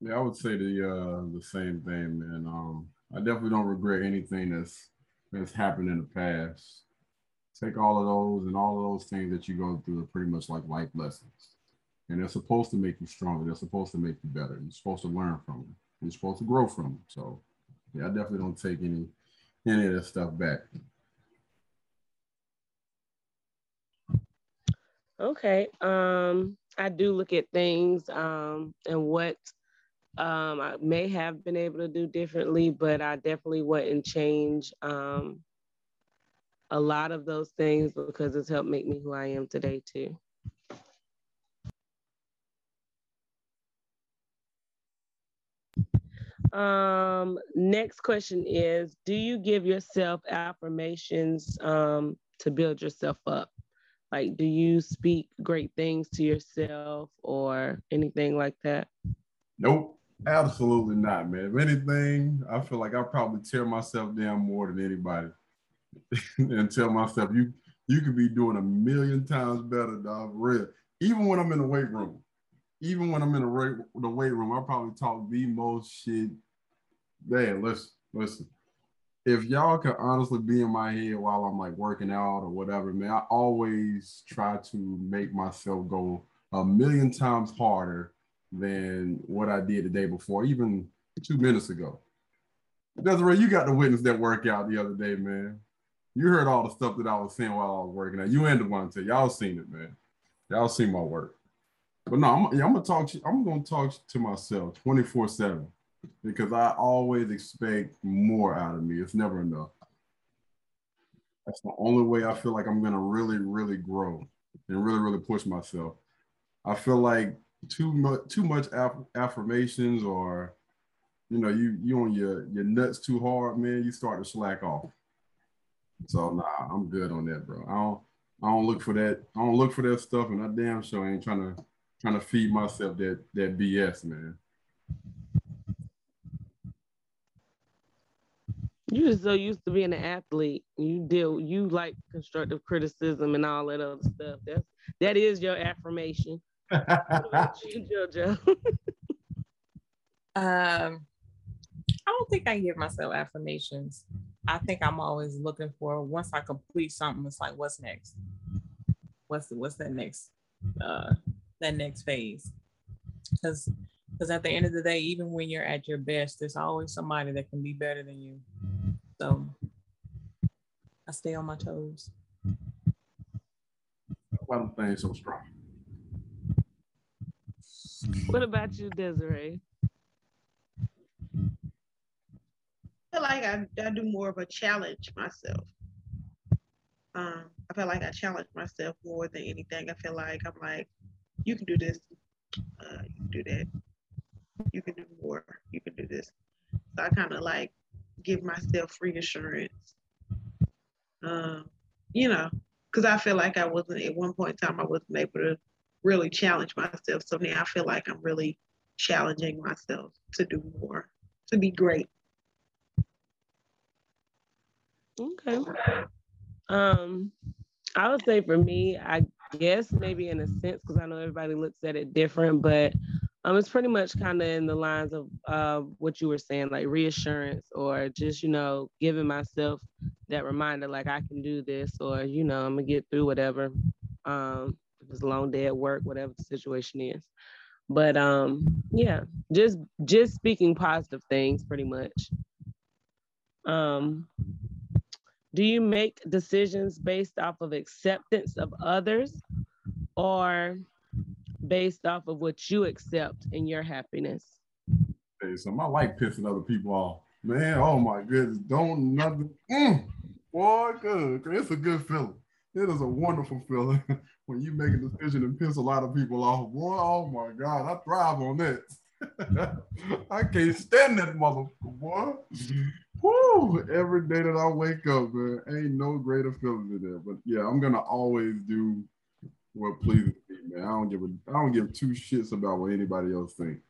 Yeah, I would say the same thing, man. I definitely don't regret anything that's happened in the past. Take all of those, and all of those things that you go through are pretty much like life lessons. And they're supposed to make you stronger. They're supposed to make you better. You're supposed to learn from them. You're supposed to grow from them. So, yeah, I definitely don't take any of that stuff back. Okay. I do look at things and what I may have been able to do differently, but I definitely wouldn't change a lot of those things, because it's helped make me who I am today, too. Next question is, do you give yourself affirmations to build yourself up? Like, do you speak great things to yourself or anything like that? Nope, absolutely not, man. If anything, I feel like I probably tear myself down more than anybody and tell myself, you could be doing 1,000,000 times better, dog, real. Even when I'm in the weight room. Even when I'm in the weight room, I probably talk the most shit. Man, listen. If y'all could honestly be in my head while I'm like working out or whatever, man, I always try to make myself go 1,000,000 times harder than what I did the day before, even 2 minutes ago. Desiree, you got to witness that workout the other day, man. You heard all the stuff that I was saying while I was working out. You and Devontae, y'all seen it, man. Y'all seen my work. But no, I'm gonna talk to myself 24/7, because I always expect more out of me. It's never enough. That's the only way I feel like I'm gonna really, really grow and really, really push myself. I feel like too much affirmations, or you know, you on your nuts too hard, man. You start to slack off. So nah, I'm good on that, bro. I don't. I don't look for that. I don't look for that stuff, and I damn sure ain't trying to feed myself that BS, man. You just so used to being an athlete. You like constructive criticism and all that other stuff. That is your affirmation. What about you, JoJo? I don't think I give myself affirmations. I think I'm always looking for, once I complete something, it's like, what's next? What's that next phase? Because at the end of the day, even when you're at your best, there's always somebody that can be better than you. So I stay on my toes. Why do things so strong? What about you, Desiree? I feel like I do more of a challenge myself. I feel like I challenge myself more than anything. I feel like I'm like, you can do this, you can do that, you can do more, you can do this. So I kind of like give myself reassurance. Because I feel like at one point in time I wasn't able to really challenge myself. So now I feel like I'm really challenging myself to do more, to be great. Okay. I would say for me, I guess maybe in a sense, because I know everybody looks at it different, but it's pretty much kind of in the lines of what you were saying, like reassurance, or just, giving myself that reminder, like I can do this, or, I'm going to get through whatever, if it's a long day at work, whatever the situation is. But just speaking positive things pretty much. Do you make decisions based off of acceptance of others or based off of what you accept in your happiness? Hey, so my wife pissing other people off. Man, oh my goodness, don't nothing. Boy, good. It's a good feeling. It is a wonderful feeling when you make a decision and piss a lot of people off. Boy, oh my God, I thrive on that. I can't stand that motherfucker, boy. Woo! Every day that I wake up, man, ain't no greater feeling than that. But yeah, I'm gonna always do what pleases me, man. I don't give two shits about what anybody else thinks.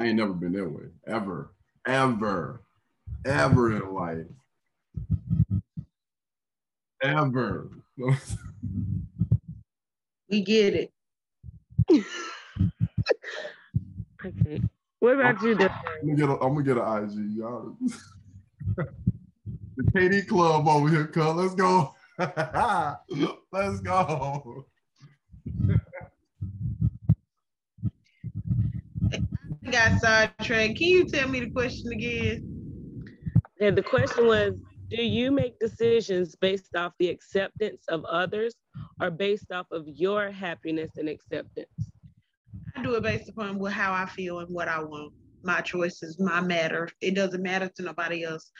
I ain't never been that way, ever in life, ever. We get it. Okay. What about you, Desiree? I'm gonna get an IG, y'all. The KD Club over here, cuz. Let's go. Let's go. I got sidetracked. Can you tell me the question again? Yeah, the question was, do you make decisions based off the acceptance of others or based off of your happiness and acceptance? I do it based upon how I feel and what I want. My choices, my matter. It doesn't matter to nobody else.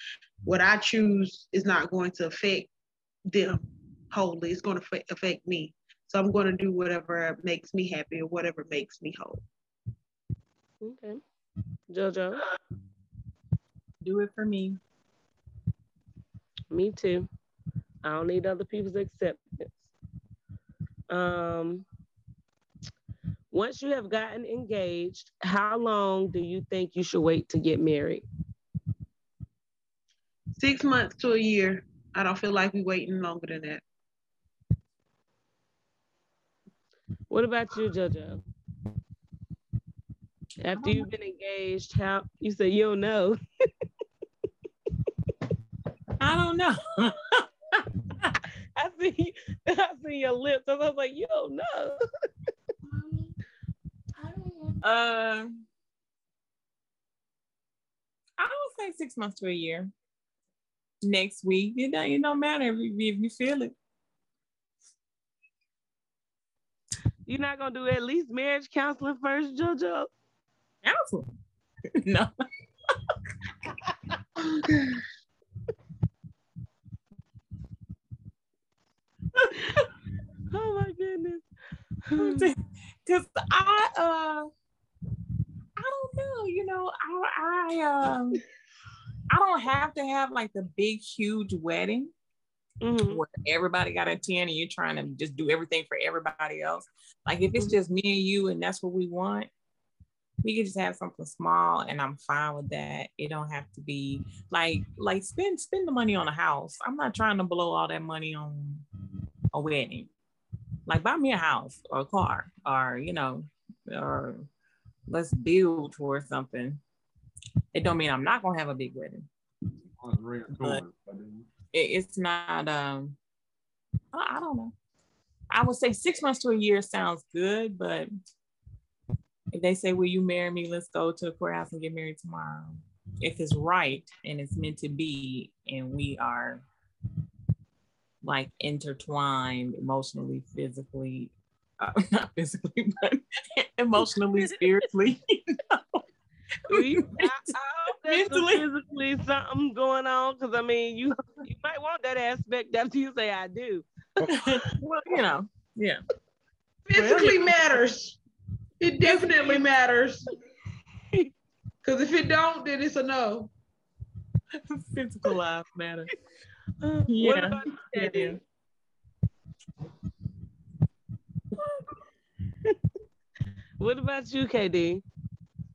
What I choose is not going to affect them wholly. It's going to affect me. So I'm going to do whatever makes me happy or whatever makes me whole. Okay. JoJo? Do it for me. Me too. I don't need other people's acceptance. Once you have gotten engaged, how long do you think you should wait to get married? 6 months to a year. I don't feel like we're waiting longer than that. What about you, JoJo? After you've been engaged, how you say you don't know? I don't know. I see your lips. I was like, you don't know. I would say 6 months to a year. Next week, it don't matter if you feel it. You're not gonna do at least marriage counseling first, JoJo? Counseling? No. Oh my goodness! Because I don't know, I don't have to have like the big, huge wedding. mm-hmm. where everybody got a 10 and you're trying to just do everything for everybody else. Like if it's just me and you and that's what we want, we can just have something small and I'm fine with that. It don't have to be like spend the money on a house. I'm not trying to blow all that money on a wedding. Like buy me a house or a car or, you know, or let's build towards something. It don't mean I'm not going to have a big wedding. But it's not, I don't know. I would say 6 months to a year sounds good, but if they say, will you marry me? Let's go to the courthouse and get married tomorrow. If it's right and it's meant to be and we are like intertwined emotionally, physically, not physically, but emotionally, spiritually, you know? Physically something going on, because I mean you might want that aspect after you say I do. Well, you know, yeah, physically matters. It definitely matters, because if it don't, then it's a no. Physical life matters. Yeah. What about you? What about you, KD?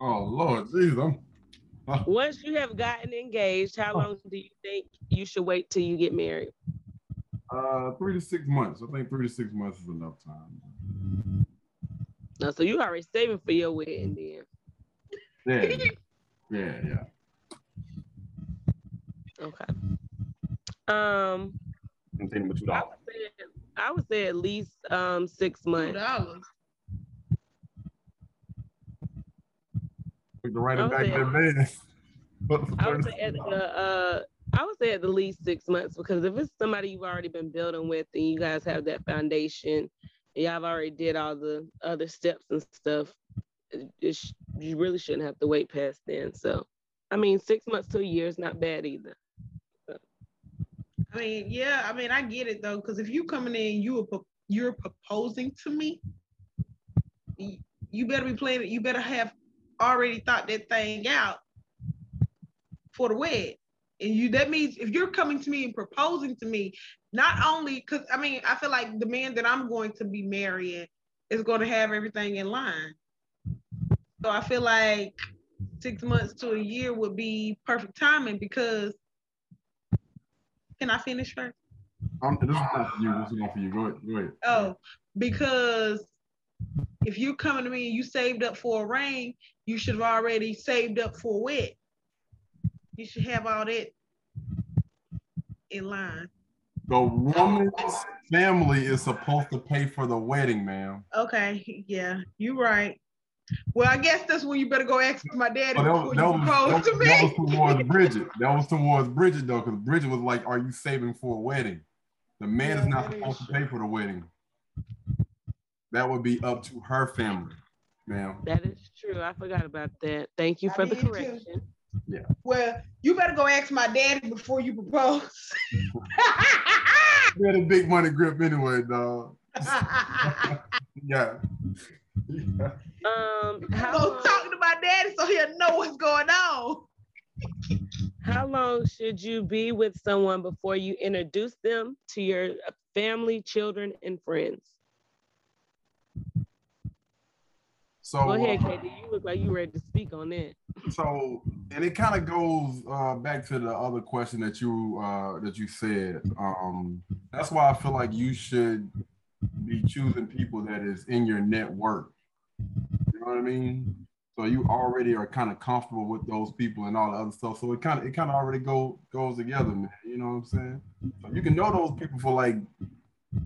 Oh Lord, jeez, once you have gotten engaged, how long do you think you should wait till you get married? 3 to 6 months. I think 3 to 6 months is enough time. No, so you already saving for your wedding then. Yeah. Okay. I would say at least 6 months. $2. To write it back in advance. I would say at the least 6 months, because if it's somebody you've already been building with and you guys have that foundation, and y'all already did all the other steps and stuff, you really shouldn't have to wait past then. So, I mean, 6 months to a year is not bad either. So. I mean, yeah, I mean, I get it though, because if you coming in, you're proposing to me, you better be playing it. You better have already thought that thing out for the wedding, and that means if you're coming to me and proposing to me, not only because I mean I feel like the man that I'm going to be marrying is going to have everything in line, so I feel like 6 months to a year would be perfect timing. Because can I finish first? This is not for you. This is not for you. Go ahead. Oh, because if you're coming to me and you saved up for a ring, you should have already saved up for a wedding. You should have all that in line. The woman's family is supposed to pay for the wedding, ma'am. Okay, yeah, you're right. Well, I guess that's when you better go ask my daddy before you propose to me. That was towards Bridget, though, because Bridget was like, are you saving for a wedding? The man is not supposed to pay for the wedding. That would be up to her family, ma'am. That is true. I forgot about that. Thank you for the correction. Too. Yeah. Well, you better go ask my daddy before you propose. You had a big money grip anyway, dog. Yeah. Go talk to my daddy so he'll know what's going on. How long should you be with someone before you introduce them to your family, children, and friends? So, go ahead, KD. You look like you ready to speak on that. So, and it kind of goes back to the other question that you said. That's why I feel like you should be choosing people that is in your network. You know what I mean? So you already are kind of comfortable with those people and all the other stuff. So it kind of already goes together, man. You know what I'm saying? So you can know those people for like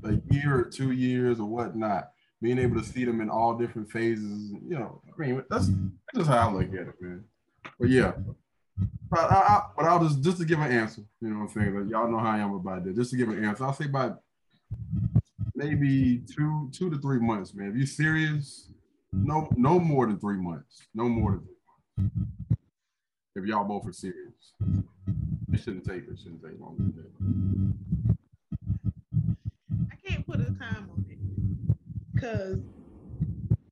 a year or 2 years or whatnot. Being able to see them in all different phases, you know, I mean, that's just how I look at it, man. But yeah, but I'll just to give an answer, you know what I'm saying? Like, y'all know how I am about that. Just to give an answer, I'll say about maybe two to 3 months, man. If you're serious, no more than 3 months. No more than 3 months. If y'all both are serious, it shouldn't take longer than that. I can't put a time on it.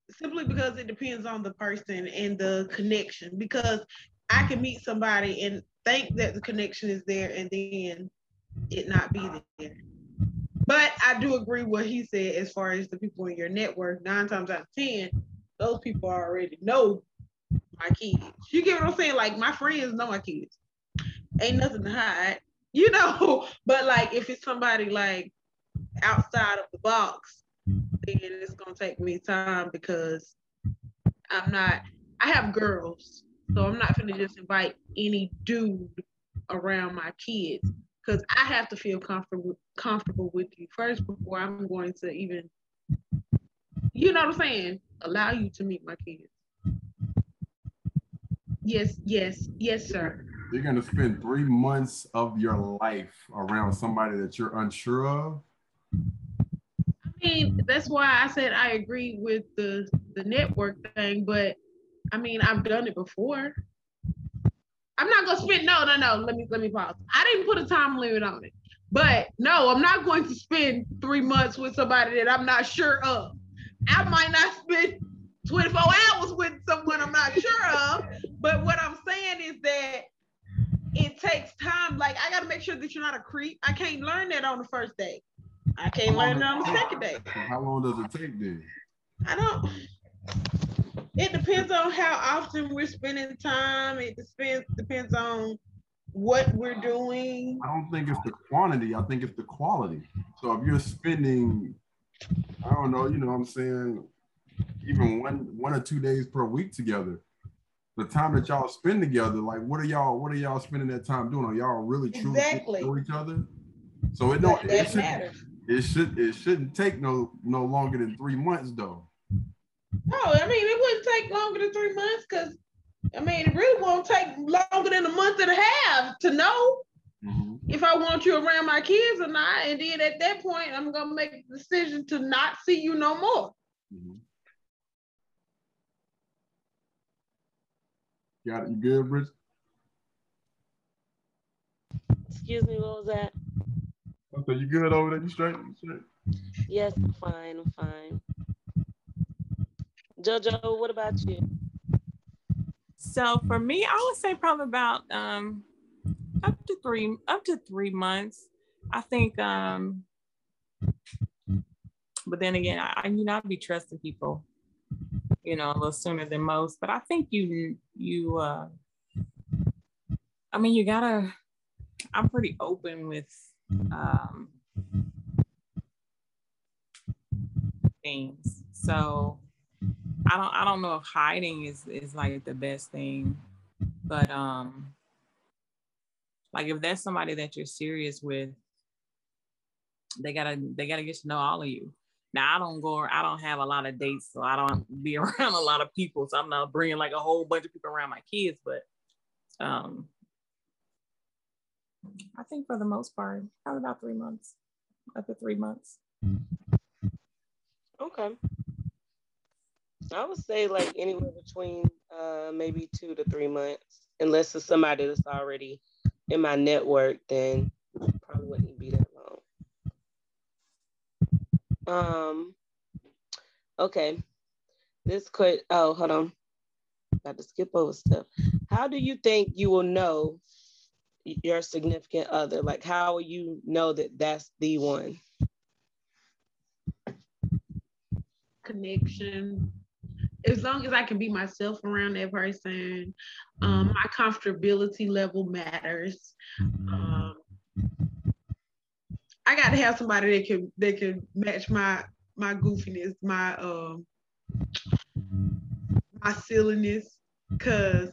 Simply because it depends on the person and the connection, because I can meet somebody and think that the connection is there and then it not be there. But I do agree what he said as far as the people in your network, 9 times out of 10, those people already know my kids. You get what I'm saying? Like, my friends know my kids. Ain't nothing to hide, you know? But like, if it's somebody like outside of the box, then it's gonna take me time because I have girls, so I'm not gonna just invite any dude around my kids, because I have to feel comfortable with you first before I'm going to even, you know what I'm saying, allow you to meet my kids. Yes, yes, yes, sir. You're gonna spend 3 months of your life around somebody that you're unsure of. I mean, that's why I said I agree with the network thing, but I mean, I've done it before. I'm not gonna spend no. Let me pause. I didn't put a time limit on it, but no, I'm not going to spend 3 months with somebody that I'm not sure of. I might not spend 24 hours with someone I'm not sure of, but what I'm saying is that it takes time. Like, I gotta make sure that you're not a creep. I can't learn that on the first day. I can't learn that on the second day. How long does it take then? It depends on how often we're spending time. It depends on what we're doing. I don't think it's the quantity. I think it's the quality. So if you're spending, I don't know, you know what I'm saying, even one or two days per week together, the time that y'all spend together, like what are y'all spending that time doing? Are y'all really truly to each other? So it don't. It shouldn't take no longer than 3 months though. No, I mean, it wouldn't take longer than 3 months, because I mean, it really won't take longer than a month and a half to know if I want you around my kids or not. And then at that point, I'm gonna make the decision to not see you no more. Got it. You good, Bridget? Excuse me, what was that? Okay, you good over there? You straight? Yes, I'm fine. I'm fine. Jojo, what about you? So for me, I would say probably about up to three months, I think. But then again, I'd be trusting people, you know, a little sooner than most. But I think you gotta. I'm pretty open with things, so. I don't know if hiding is like the best thing, but like if that's somebody that you're serious with, they gotta get to know all of you. Now I don't have a lot of dates, so I don't be around a lot of people, so I'm not bringing like a whole bunch of people around my kids, but I think for the most part, probably about 3 months, up to 3 months. Okay. I would say like anywhere between maybe 2 to 3 months, unless it's somebody that's already in my network, then probably wouldn't be that long. Okay. Hold on. Got to skip over stuff. How do you think you will know your significant other? Like, how will you know that that's the one? Connection. As long as I can be myself around that person, my comfortability level matters. I got to have somebody that can match my goofiness, my silliness, because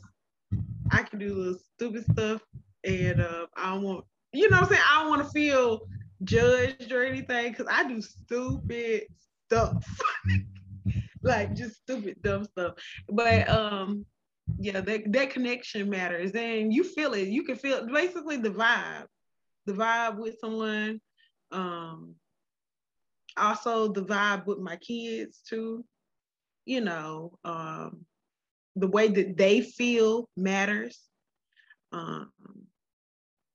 I can do little stupid stuff, and I don't want, you know what I'm saying? I don't want to feel judged or anything, because I do stupid stuff. Like just stupid, dumb stuff. But yeah, that connection matters. And you feel it. You can feel basically the vibe with someone. Also the vibe with my kids too. You know, the way that they feel matters.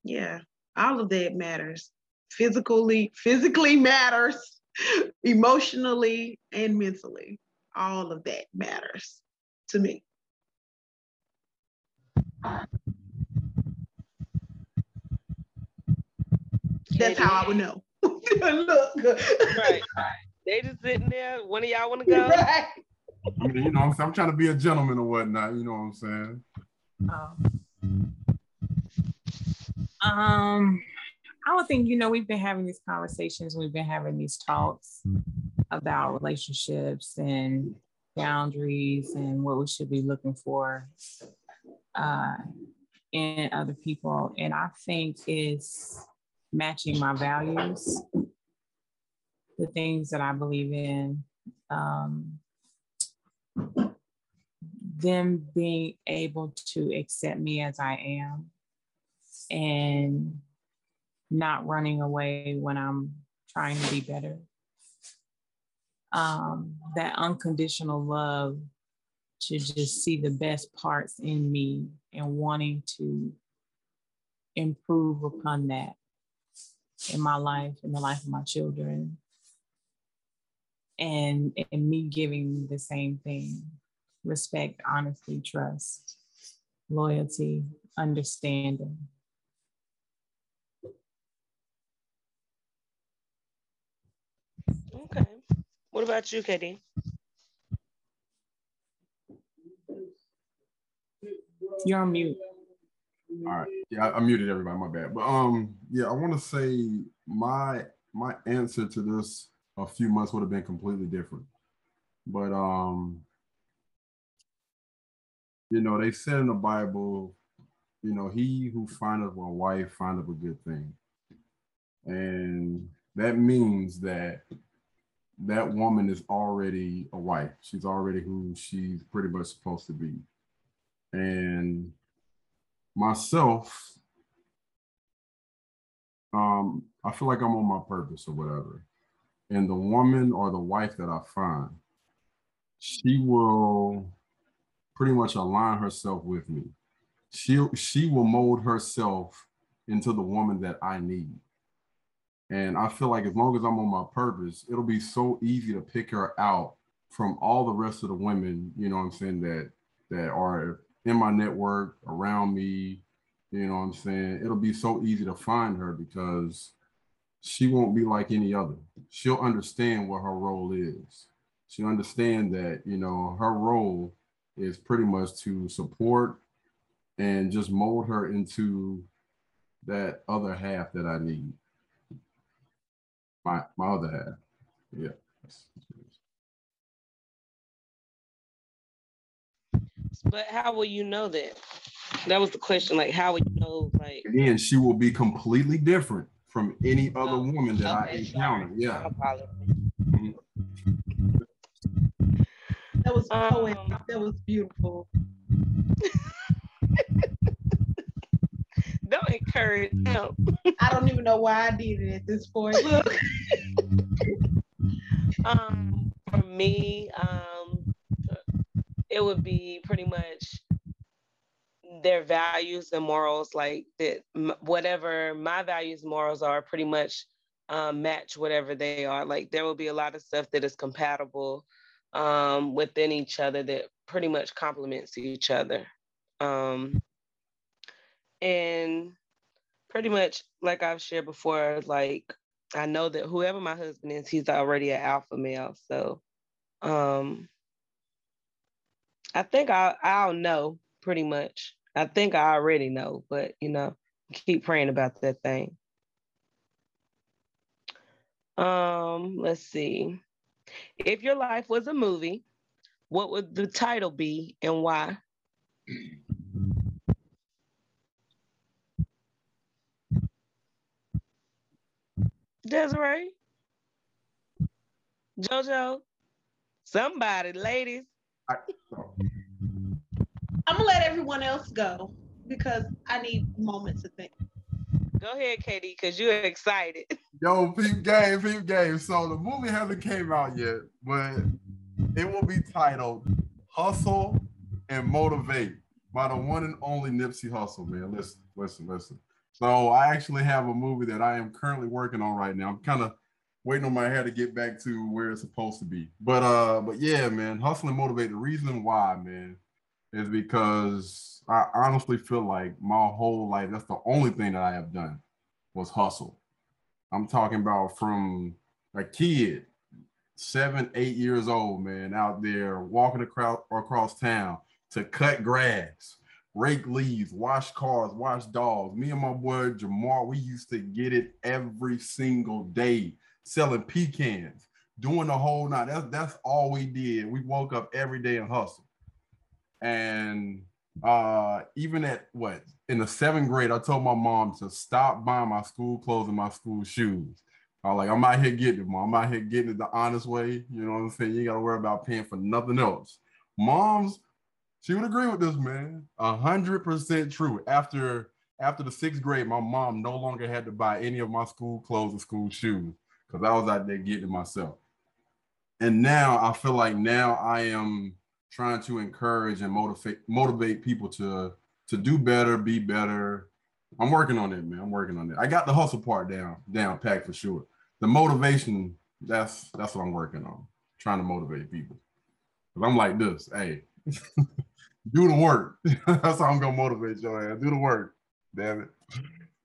Yeah, all of that matters. Physically matters, emotionally and mentally. All of that matters to me. That's how I would know. Look. Right. They just sitting there. One of y'all want to go? Right. I mean, you know what I'm saying? I'm trying to be a gentleman or whatnot. You know what I'm saying? I would think, you know, we've been having these conversations. We've been having these talks about relationships and boundaries and what we should be looking for in other people. And I think it's matching my values, the things that I believe in, them being able to accept me as I am and not running away when I'm trying to be better. That unconditional love to just see the best parts in me and wanting to improve upon that in my life, in the life of my children, and me giving the same thing: respect, honesty, trust, loyalty, understanding. Okay. What about you, Katie? You're on mute. All right. Yeah, I muted everybody. My bad. But yeah, I want to say my answer to this a few months would have been completely different. But you know, they said in the Bible, you know, he who findeth a wife findeth a good thing, and that means that that woman is already a wife. She's already who she's pretty much supposed to be. And myself, I feel like I'm on my purpose or whatever. And the woman or the wife that I find, she will pretty much align herself with me. She will mold herself into the woman that I need. And I feel like as long as I'm on my purpose, it'll be so easy to pick her out from all the rest of the women, you know what I'm saying, that are in my network, around me, you know what I'm saying? It'll be so easy to find her because she won't be like any other. She'll understand what her role is. She'll understand that, you know, her role is pretty much to support and just mold her into that other half that I need. My other half. Yeah. But how will you know that? That was the question. Like, how would you know? Like, again, she will be completely different from any other woman that I encounter. Yeah. That was poetic. That was beautiful. Don't encourage him. I don't even know why I did it at this point. Look. For me, it would be pretty much their values and morals, like that. Whatever my values, morals are, pretty much match whatever they are. Like there will be a lot of stuff that is compatible within each other that pretty much complements each other. And pretty much, like I've shared before, like I know that whoever my husband is, he's already an alpha male. So I think I'll know pretty much. I think I already know, but you know, keep praying about that thing. Let's see. If your life was a movie, what would the title be and why? Desiree, JoJo, somebody, ladies. I'm gonna let everyone else go because I need moments to think. Go ahead, Katie, because you're excited. Yo, peep game. So the movie hasn't came out yet, but it will be titled "Hustle and Motivate" by the one and only Nipsey Hussle. Man, listen. So I actually have a movie that I am currently working on right now. I'm kind of waiting on my hair to get back to where it's supposed to be. But yeah, man, Hustle and Motivate. The reason why, man, is because I honestly feel like my whole life, that's the only thing that I have done was hustle. I'm talking about from a kid, 7, 8 years old, man, out there walking across town to cut grass, rake leaves, wash cars, wash dogs. Me and my boy Jamar, we used to get it every single day, selling pecans, doing the whole night. That's all we did. We woke up every day and hustled. And even at in the 7th grade, I told my mom to stop buying my school clothes and my school shoes. I was like, I'm out here getting it, Mom. I'm out here getting it the honest way. You know what I'm saying? You got to worry about paying for nothing else. Moms, she would agree with this, man. 100% true. After the 6th grade, my mom no longer had to buy any of my school clothes or school shoes because I was out there getting it myself. And now I feel like now I am trying to encourage and motivate people to do better, be better. I'm working on it, man. I'm working on it. I got the hustle part down packed for sure. The motivation, that's what I'm working on. Trying to motivate people. But I'm like this, hey, do the work. That's how I'm gonna motivate your ass. Do the work, damn it.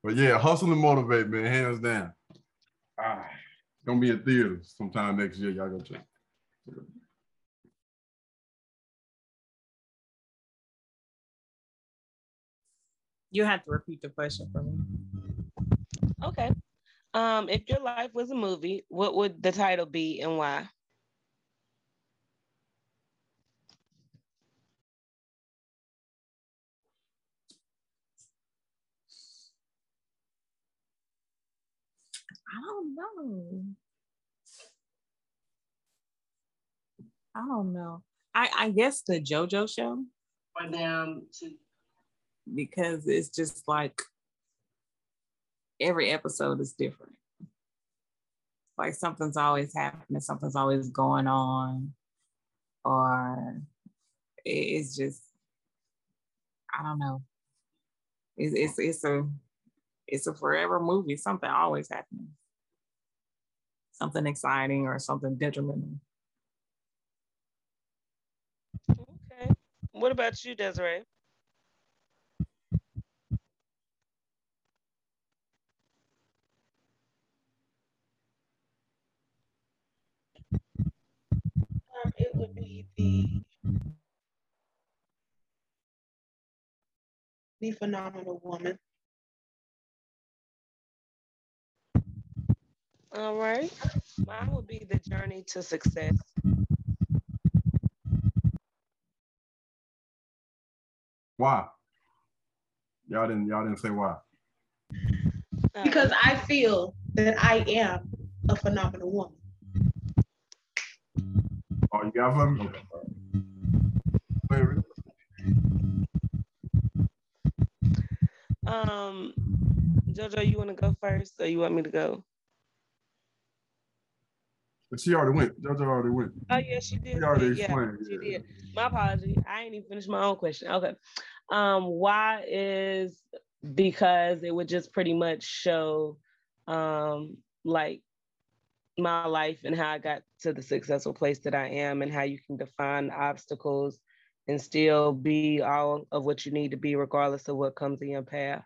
But yeah, hustle and motivate, man, hands down. It's gonna be in theaters sometime next year. Y'all go check. You have to repeat the question for me. Okay. If your life was a movie, what would the title be and why? I don't know. I guess the JoJo show. For them to. Because it's just like every episode is different. Like something's always happening, something's always going on, or it's just, I don't know. It's a forever movie. Something always happening. Something exciting or something detrimental. Okay. What about you, Desiree? It would be the Phenomenal Woman. All right. Mine would be The Journey to Success. Why? Y'all didn't say why. Because I feel that I am a phenomenal woman. Oh, you got one? Okay. JoJo, you want to go first or you want me to go? But she already went. JoJo already went. Oh, yeah, she did. She already explained. Yeah, she did. My apology. I ain't even finished my own question. Okay. Why is because it would just pretty much show like my life and how I got to the successful place that I am and how you can define obstacles and still be all of what you need to be regardless of what comes in your path.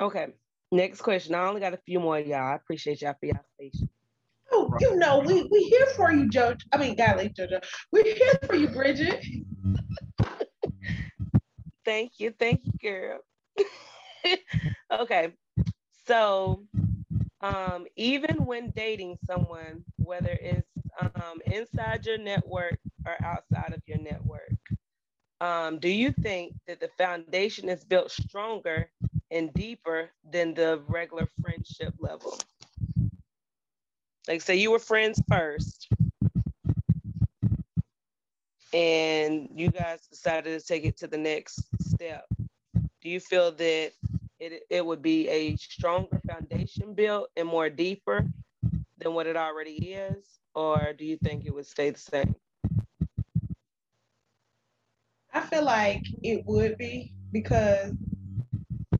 Okay, next question. I only got a few more, y'all. I appreciate y'all for y'all patience. Oh, you know, we here for you, JoJo. I mean, golly, JoJo. We're here for you, Bridget. Thank you, girl. Okay, so even when dating someone, whether it's inside your network or outside of your network, do you think that the foundation is built stronger and deeper than the regular friendship level? Like, say you were friends first, and you guys decided to take it to the next step. Do you feel that it would be a stronger foundation built and more deeper than what it already is? Or do you think it would stay the same? I feel like it would be, because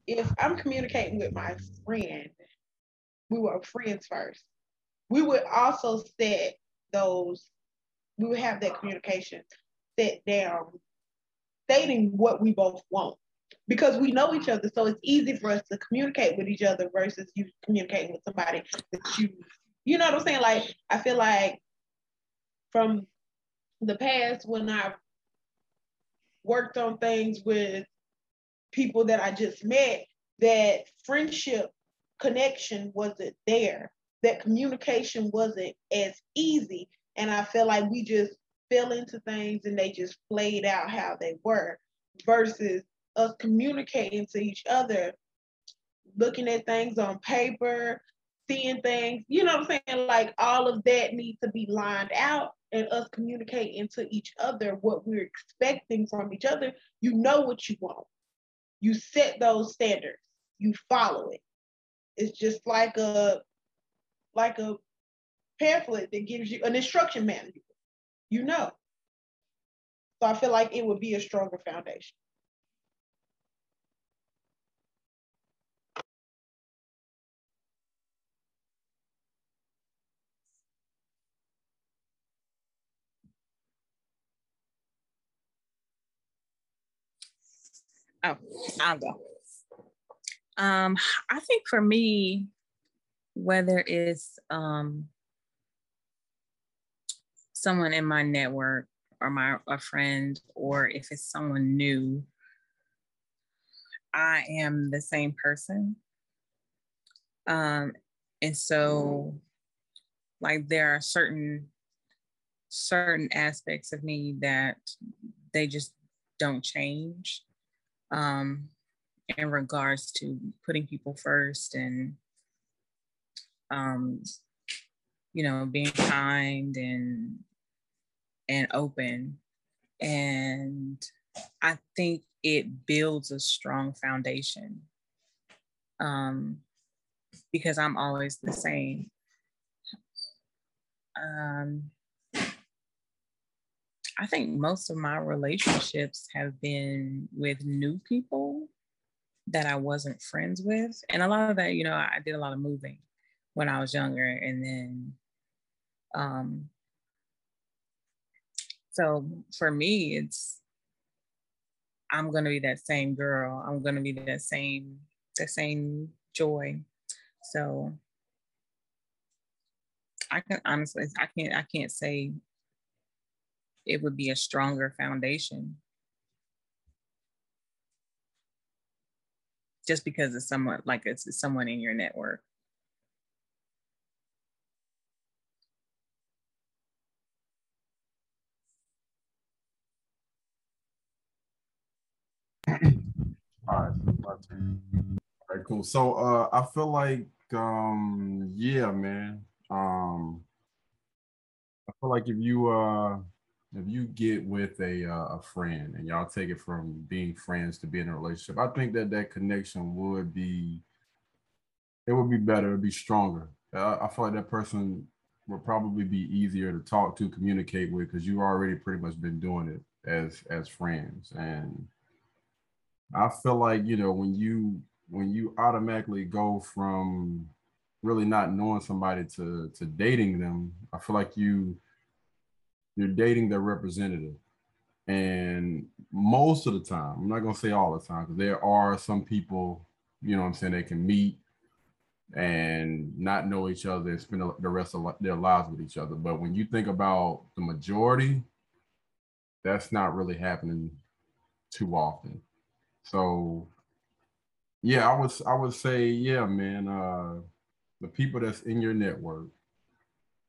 if I'm communicating with my friend, we were friends first. We would also set those, we would have that communication set down stating what we both want, because we know each other. So it's easy for us to communicate with each other versus you communicating with somebody that you know what I'm saying? Like, I feel like from the past, when I worked on things with people that I just met, that friendship connection wasn't there, that communication wasn't as easy. And I feel like we just fell into things and they just played out how they were, versus us communicating to each other, looking at things on paper, seeing things, you know what I'm saying? Like, all of that needs to be lined out, and us communicating to each other what we're expecting from each other. You know what you want. You set those standards. You follow it. It's just like a pamphlet that gives you an instruction manual. You know. So I feel like it would be a stronger foundation. Oh, I'll go. I think for me, whether it's someone in my network or a friend, or if it's someone new, I am the same person. And so, like, there are certain aspects of me that they just don't change. In regards to putting people first and, you know, being kind and open. And I think it builds a strong foundation, because I'm always the same. I think most of my relationships have been with new people that I wasn't friends with. And a lot of that, you know, I did a lot of moving when I was younger. And then, so for me, it's, I'm going to be that same girl. I'm going to be that same Joy. So I can honestly, I can't say it would be a stronger foundation, just because it's someone, like, it's someone in your network. All right, cool. So I feel like, yeah, man. I feel like if you get with a friend and y'all take it from being friends to being in a relationship, I think that connection would be better, it'd be stronger. I feel like that person would probably be easier to talk to, communicate with, because you've already pretty much been doing it as friends. And I feel like, you know, when you automatically go from really not knowing somebody to dating them, I feel like you're dating their representative. And most of the time, I'm not going to say all the time, because there are some people, you know what I'm saying, they can meet and not know each other and spend the rest of their lives with each other. But when you think about the majority, that's not really happening too often. So yeah, I would say, yeah, man, the people that's in your network,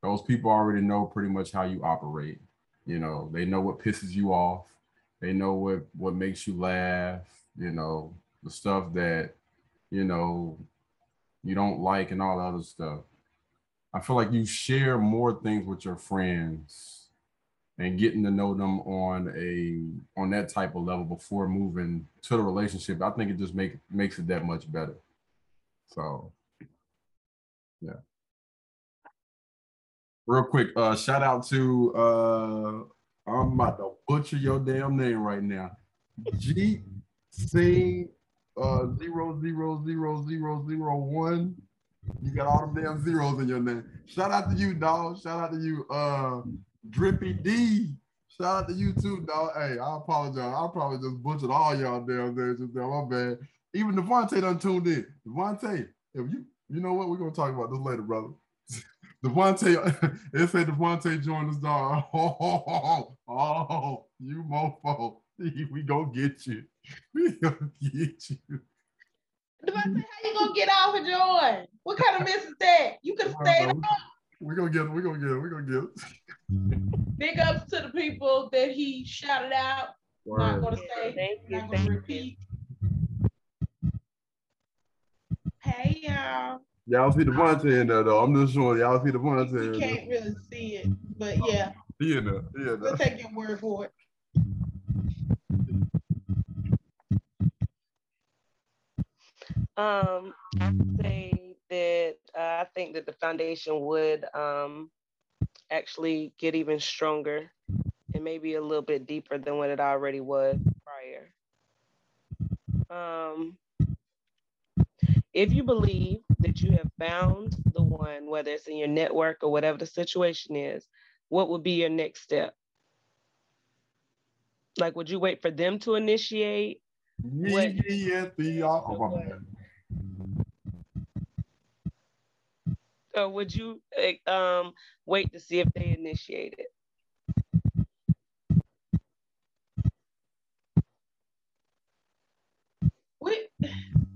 those people already know pretty much how you operate. You know, they know what pisses you off. They know what makes you laugh, you know, the stuff that, you know, you don't like and all that other stuff. I feel like you share more things with your friends and getting to know them on that type of level before moving to the relationship. I think it just makes it that much better. So, yeah. Real quick, shout out to, I'm about to butcher your damn name right now. GC 000001. You got all the damn zeros in your name. Shout out to you, dog. Shout out to you, Drippy D. Shout out to you too, dog. Hey, I apologize. I probably just butchered all y'all damn things. My bad. Even Devontae done tuned in. Devontae, if you know what, we're gonna talk about this later, brother. Devontae, it said Devontae joined us, dog. Oh, you mofo. We gonna get you. We gonna get you. Devontae, how you gonna get off of join? What kind of miss is that? You could have stayed on. We're gonna get it. Big ups to the people that he shouted out. Word. Not gonna say, Thank you. Not gonna repeat. Hey, y'all. Y'all see Devontae in there, though. I'm just showing y'all see Devontae. You can't really see it, but yeah. He in there. We'll take your word for it. I would say that I think that the foundation would actually get even stronger and maybe a little bit deeper than what it already was prior. If you believe that you have found the one, whether it's in your network or whatever the situation is, what would be your next step? Like, would you wait for them to initiate? Or would you wait to see if they initiate it?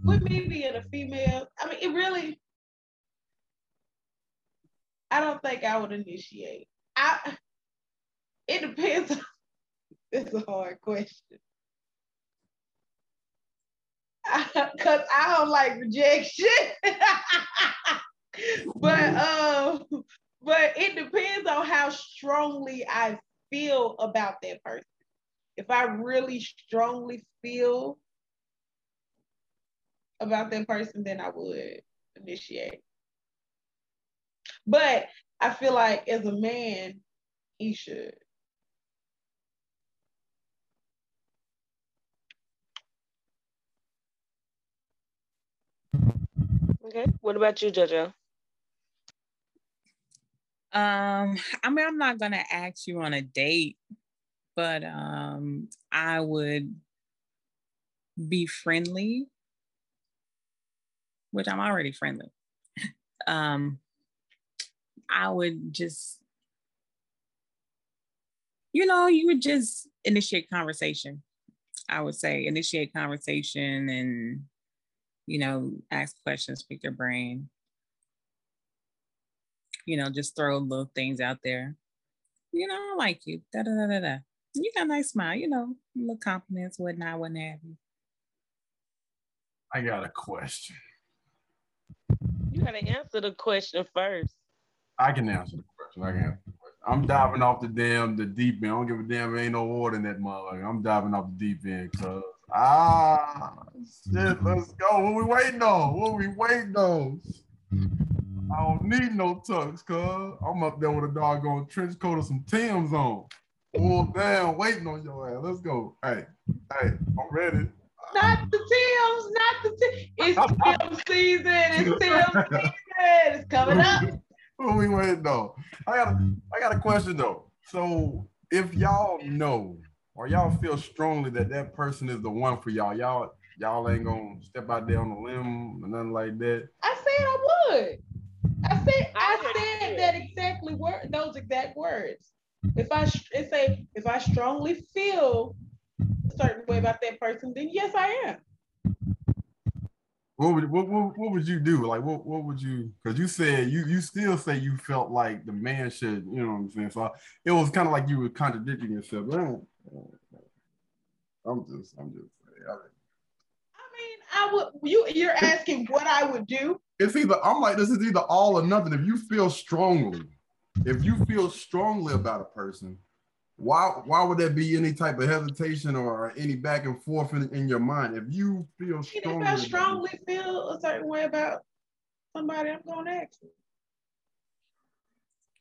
With me being a female, I mean, it really, I don't think I would initiate. It depends. It's a hard question. Because I don't like rejection. But it depends on how strongly I feel about that person. If I really strongly feel about that person, then I would initiate. But I feel like as a man, he should. Okay, what about you, JoJo? I mean, I'm not gonna ask you on a date, but I would be friendly. Which I'm already friendly. I would just, you would just initiate conversation. I would say initiate conversation and, ask questions, pick their brain. Just throw little things out there. I like you. Da da da da da. You got a nice smile. Little compliments, whatnot, what have you. I got a question. You gotta answer the question first. I can answer the question. I'm diving off the deep end. I don't give a damn. There ain't no water in that motherfucker. I'm diving off the deep end, cuz. Shit, let's go. What we waiting on? I don't need no tux, cuz. I'm up there with a doggone trench coat or some Timbs on. Oh, damn, waiting on your ass. Let's go. Hey, I'm ready. Not the Timbs. It's Tim season. It's coming up. What we waiting on? I got a question though. So if y'all know or y'all feel strongly that person is the one for y'all, y'all ain't gonna step out there on a limb or nothing like that. I said I would. I said that exactly those exact words. If I strongly feel a certain way about that person, then yes, I am. What would you do? Like what would you? Because you said you still say you felt like the man should. You know what I'm saying? So it was kind of like you were contradicting yourself. I'm just. I mean, I would. You're asking what I would do. This is either all or nothing. If you feel strongly about a person, Why would there be any type of hesitation or any back and forth in your mind? If you feel strongly... If I strongly feel a certain way about somebody, I'm going to ask you.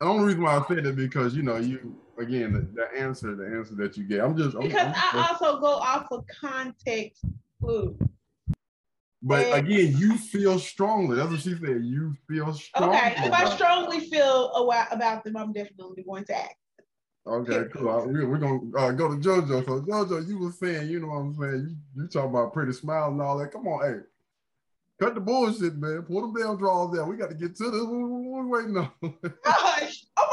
The only reason why I said that because, again, the answer that you get. I also go off of context clues. But again, you feel strongly. That's what she said. You feel strongly. Okay, if I strongly feel about them, I'm definitely going to act. Okay, cool. We're going to go to JoJo. So, JoJo, you were saying, you know what I'm saying? You talking about pretty smile and all that. Come on, hey. Cut the bullshit, man. Pull them damn draws down. We got to get to this. We're waiting on. Gosh. Oh,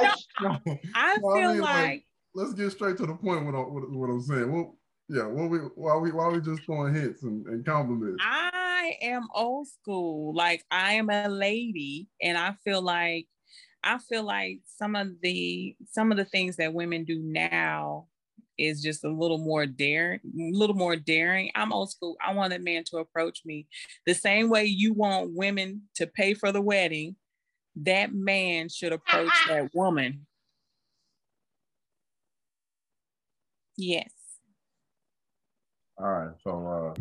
my gosh. No, I feel like let's get straight to the point with what I'm saying. Well, yeah, why we just throwing hits and compliments? I am old school. Like, I am a lady, and I feel like some of the things that women do now is just a little more daring. I'm old school. I want a man to approach me the same way you want women to pay for the wedding. That man should approach that woman. Yes. All right. So,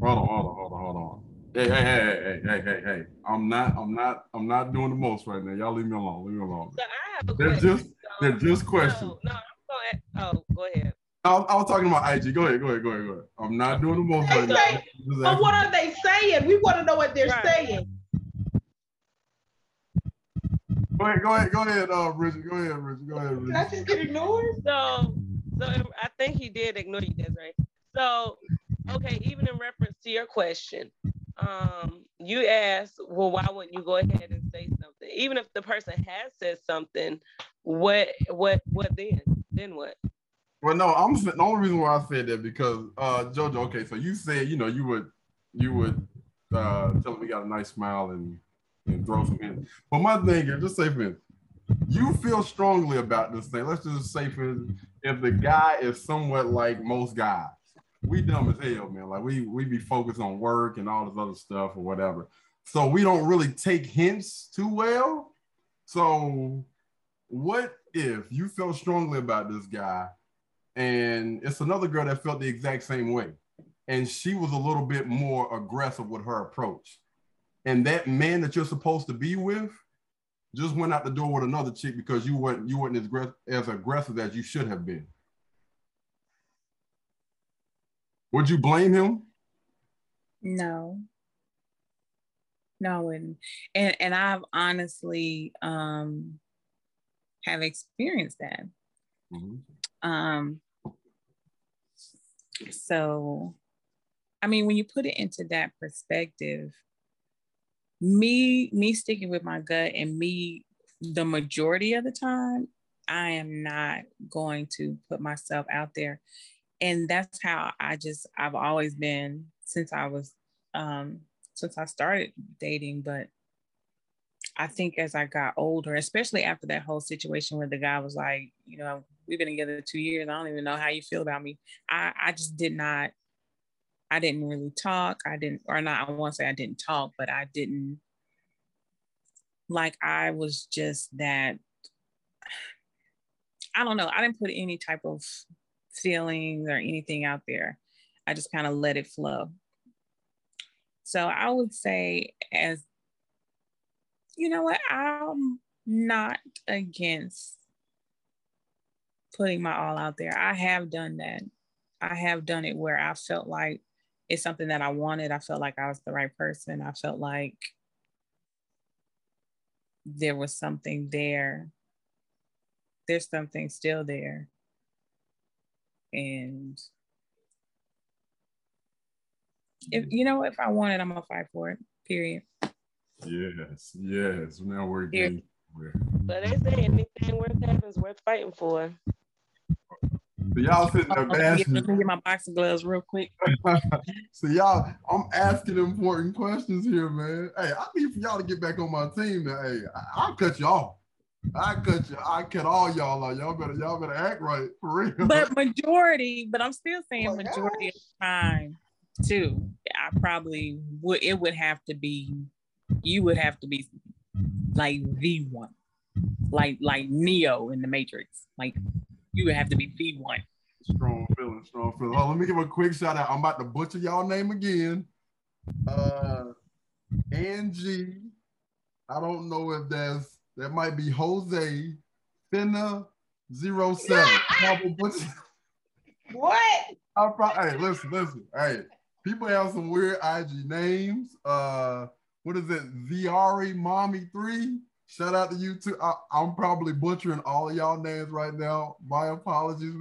hold on. Hey. I'm not doing the most right now. Y'all leave me alone. So I have a question. They're just questions. Go ahead. I was talking about IG. Go ahead. I'm not doing the most right now. But what are they saying? We want to know what they're saying. Go ahead, Bridget. Go ahead, Bridget. Did I just get ignored? So I think he did ignore you, Desiree. So, okay, even in reference to your question, you asked, well, why wouldn't you go ahead and say something? Even if the person has said something, what then? Then what? Well, no, the only reason why I said that because JoJo, okay, so you said, you know, you would tell him he got a nice smile and throw some in. But my thing is, just say for instance, you feel strongly about this thing. Let's just say for instance, if the guy is somewhat like most guys, we dumb as hell, man. Like we be focused on work and all this other stuff or whatever. So we don't really take hints too well. So what if you felt strongly about this guy and it's another girl that felt the exact same way and she was a little bit more aggressive with her approach, and that man that you're supposed to be with just went out the door with another chick because you weren't as aggressive as you should have been? Would you blame him? No, I wouldn't. And I've honestly have experienced that. Mm-hmm. So, I mean, when you put it into that perspective, me sticking with my gut and me, the majority of the time, I am not going to put myself out there. And that's how I've always been since I started dating. But I think as I got older, especially after that whole situation where the guy was like, you know, we've been together 2 years. I don't even know how you feel about me. I didn't really talk. I was just that, I don't know. I didn't put any type of feelings or anything out there. I just kind of let it flow. So I would say, as you know what, I'm not against putting my all out there. I have done that. I have done it where I felt like it's something that I wanted. I felt like I was the right person. I felt like there was something there. There's something still there. And if you know, if I want it, I'm gonna fight for it. Period. Yes. Now we're getting. But they say anything worth having is worth fighting for. So y'all sitting there asking. Let me get my boxing gloves real quick. So y'all, I'm asking important questions here, man. Hey, I need for y'all to get back on my team. Now, hey, I'll cut you off. I cut all y'all out. Y'all better act right for real. But I'm still saying majority of the time too. I probably would. It would have to be. You would have to be like the one, like Neo in the Matrix. Like you would have to be the one. Strong feeling. Oh, let me give a quick shout out. I'm about to butcher y'all name again. Angie. I don't know if that's. That might be Jose Finna 07. What? Hey, listen. Hey, people have some weird IG names. What is it? Ziari Mommy 3. Shout out to you too. I'm probably butchering all of y'all names right now. My apologies.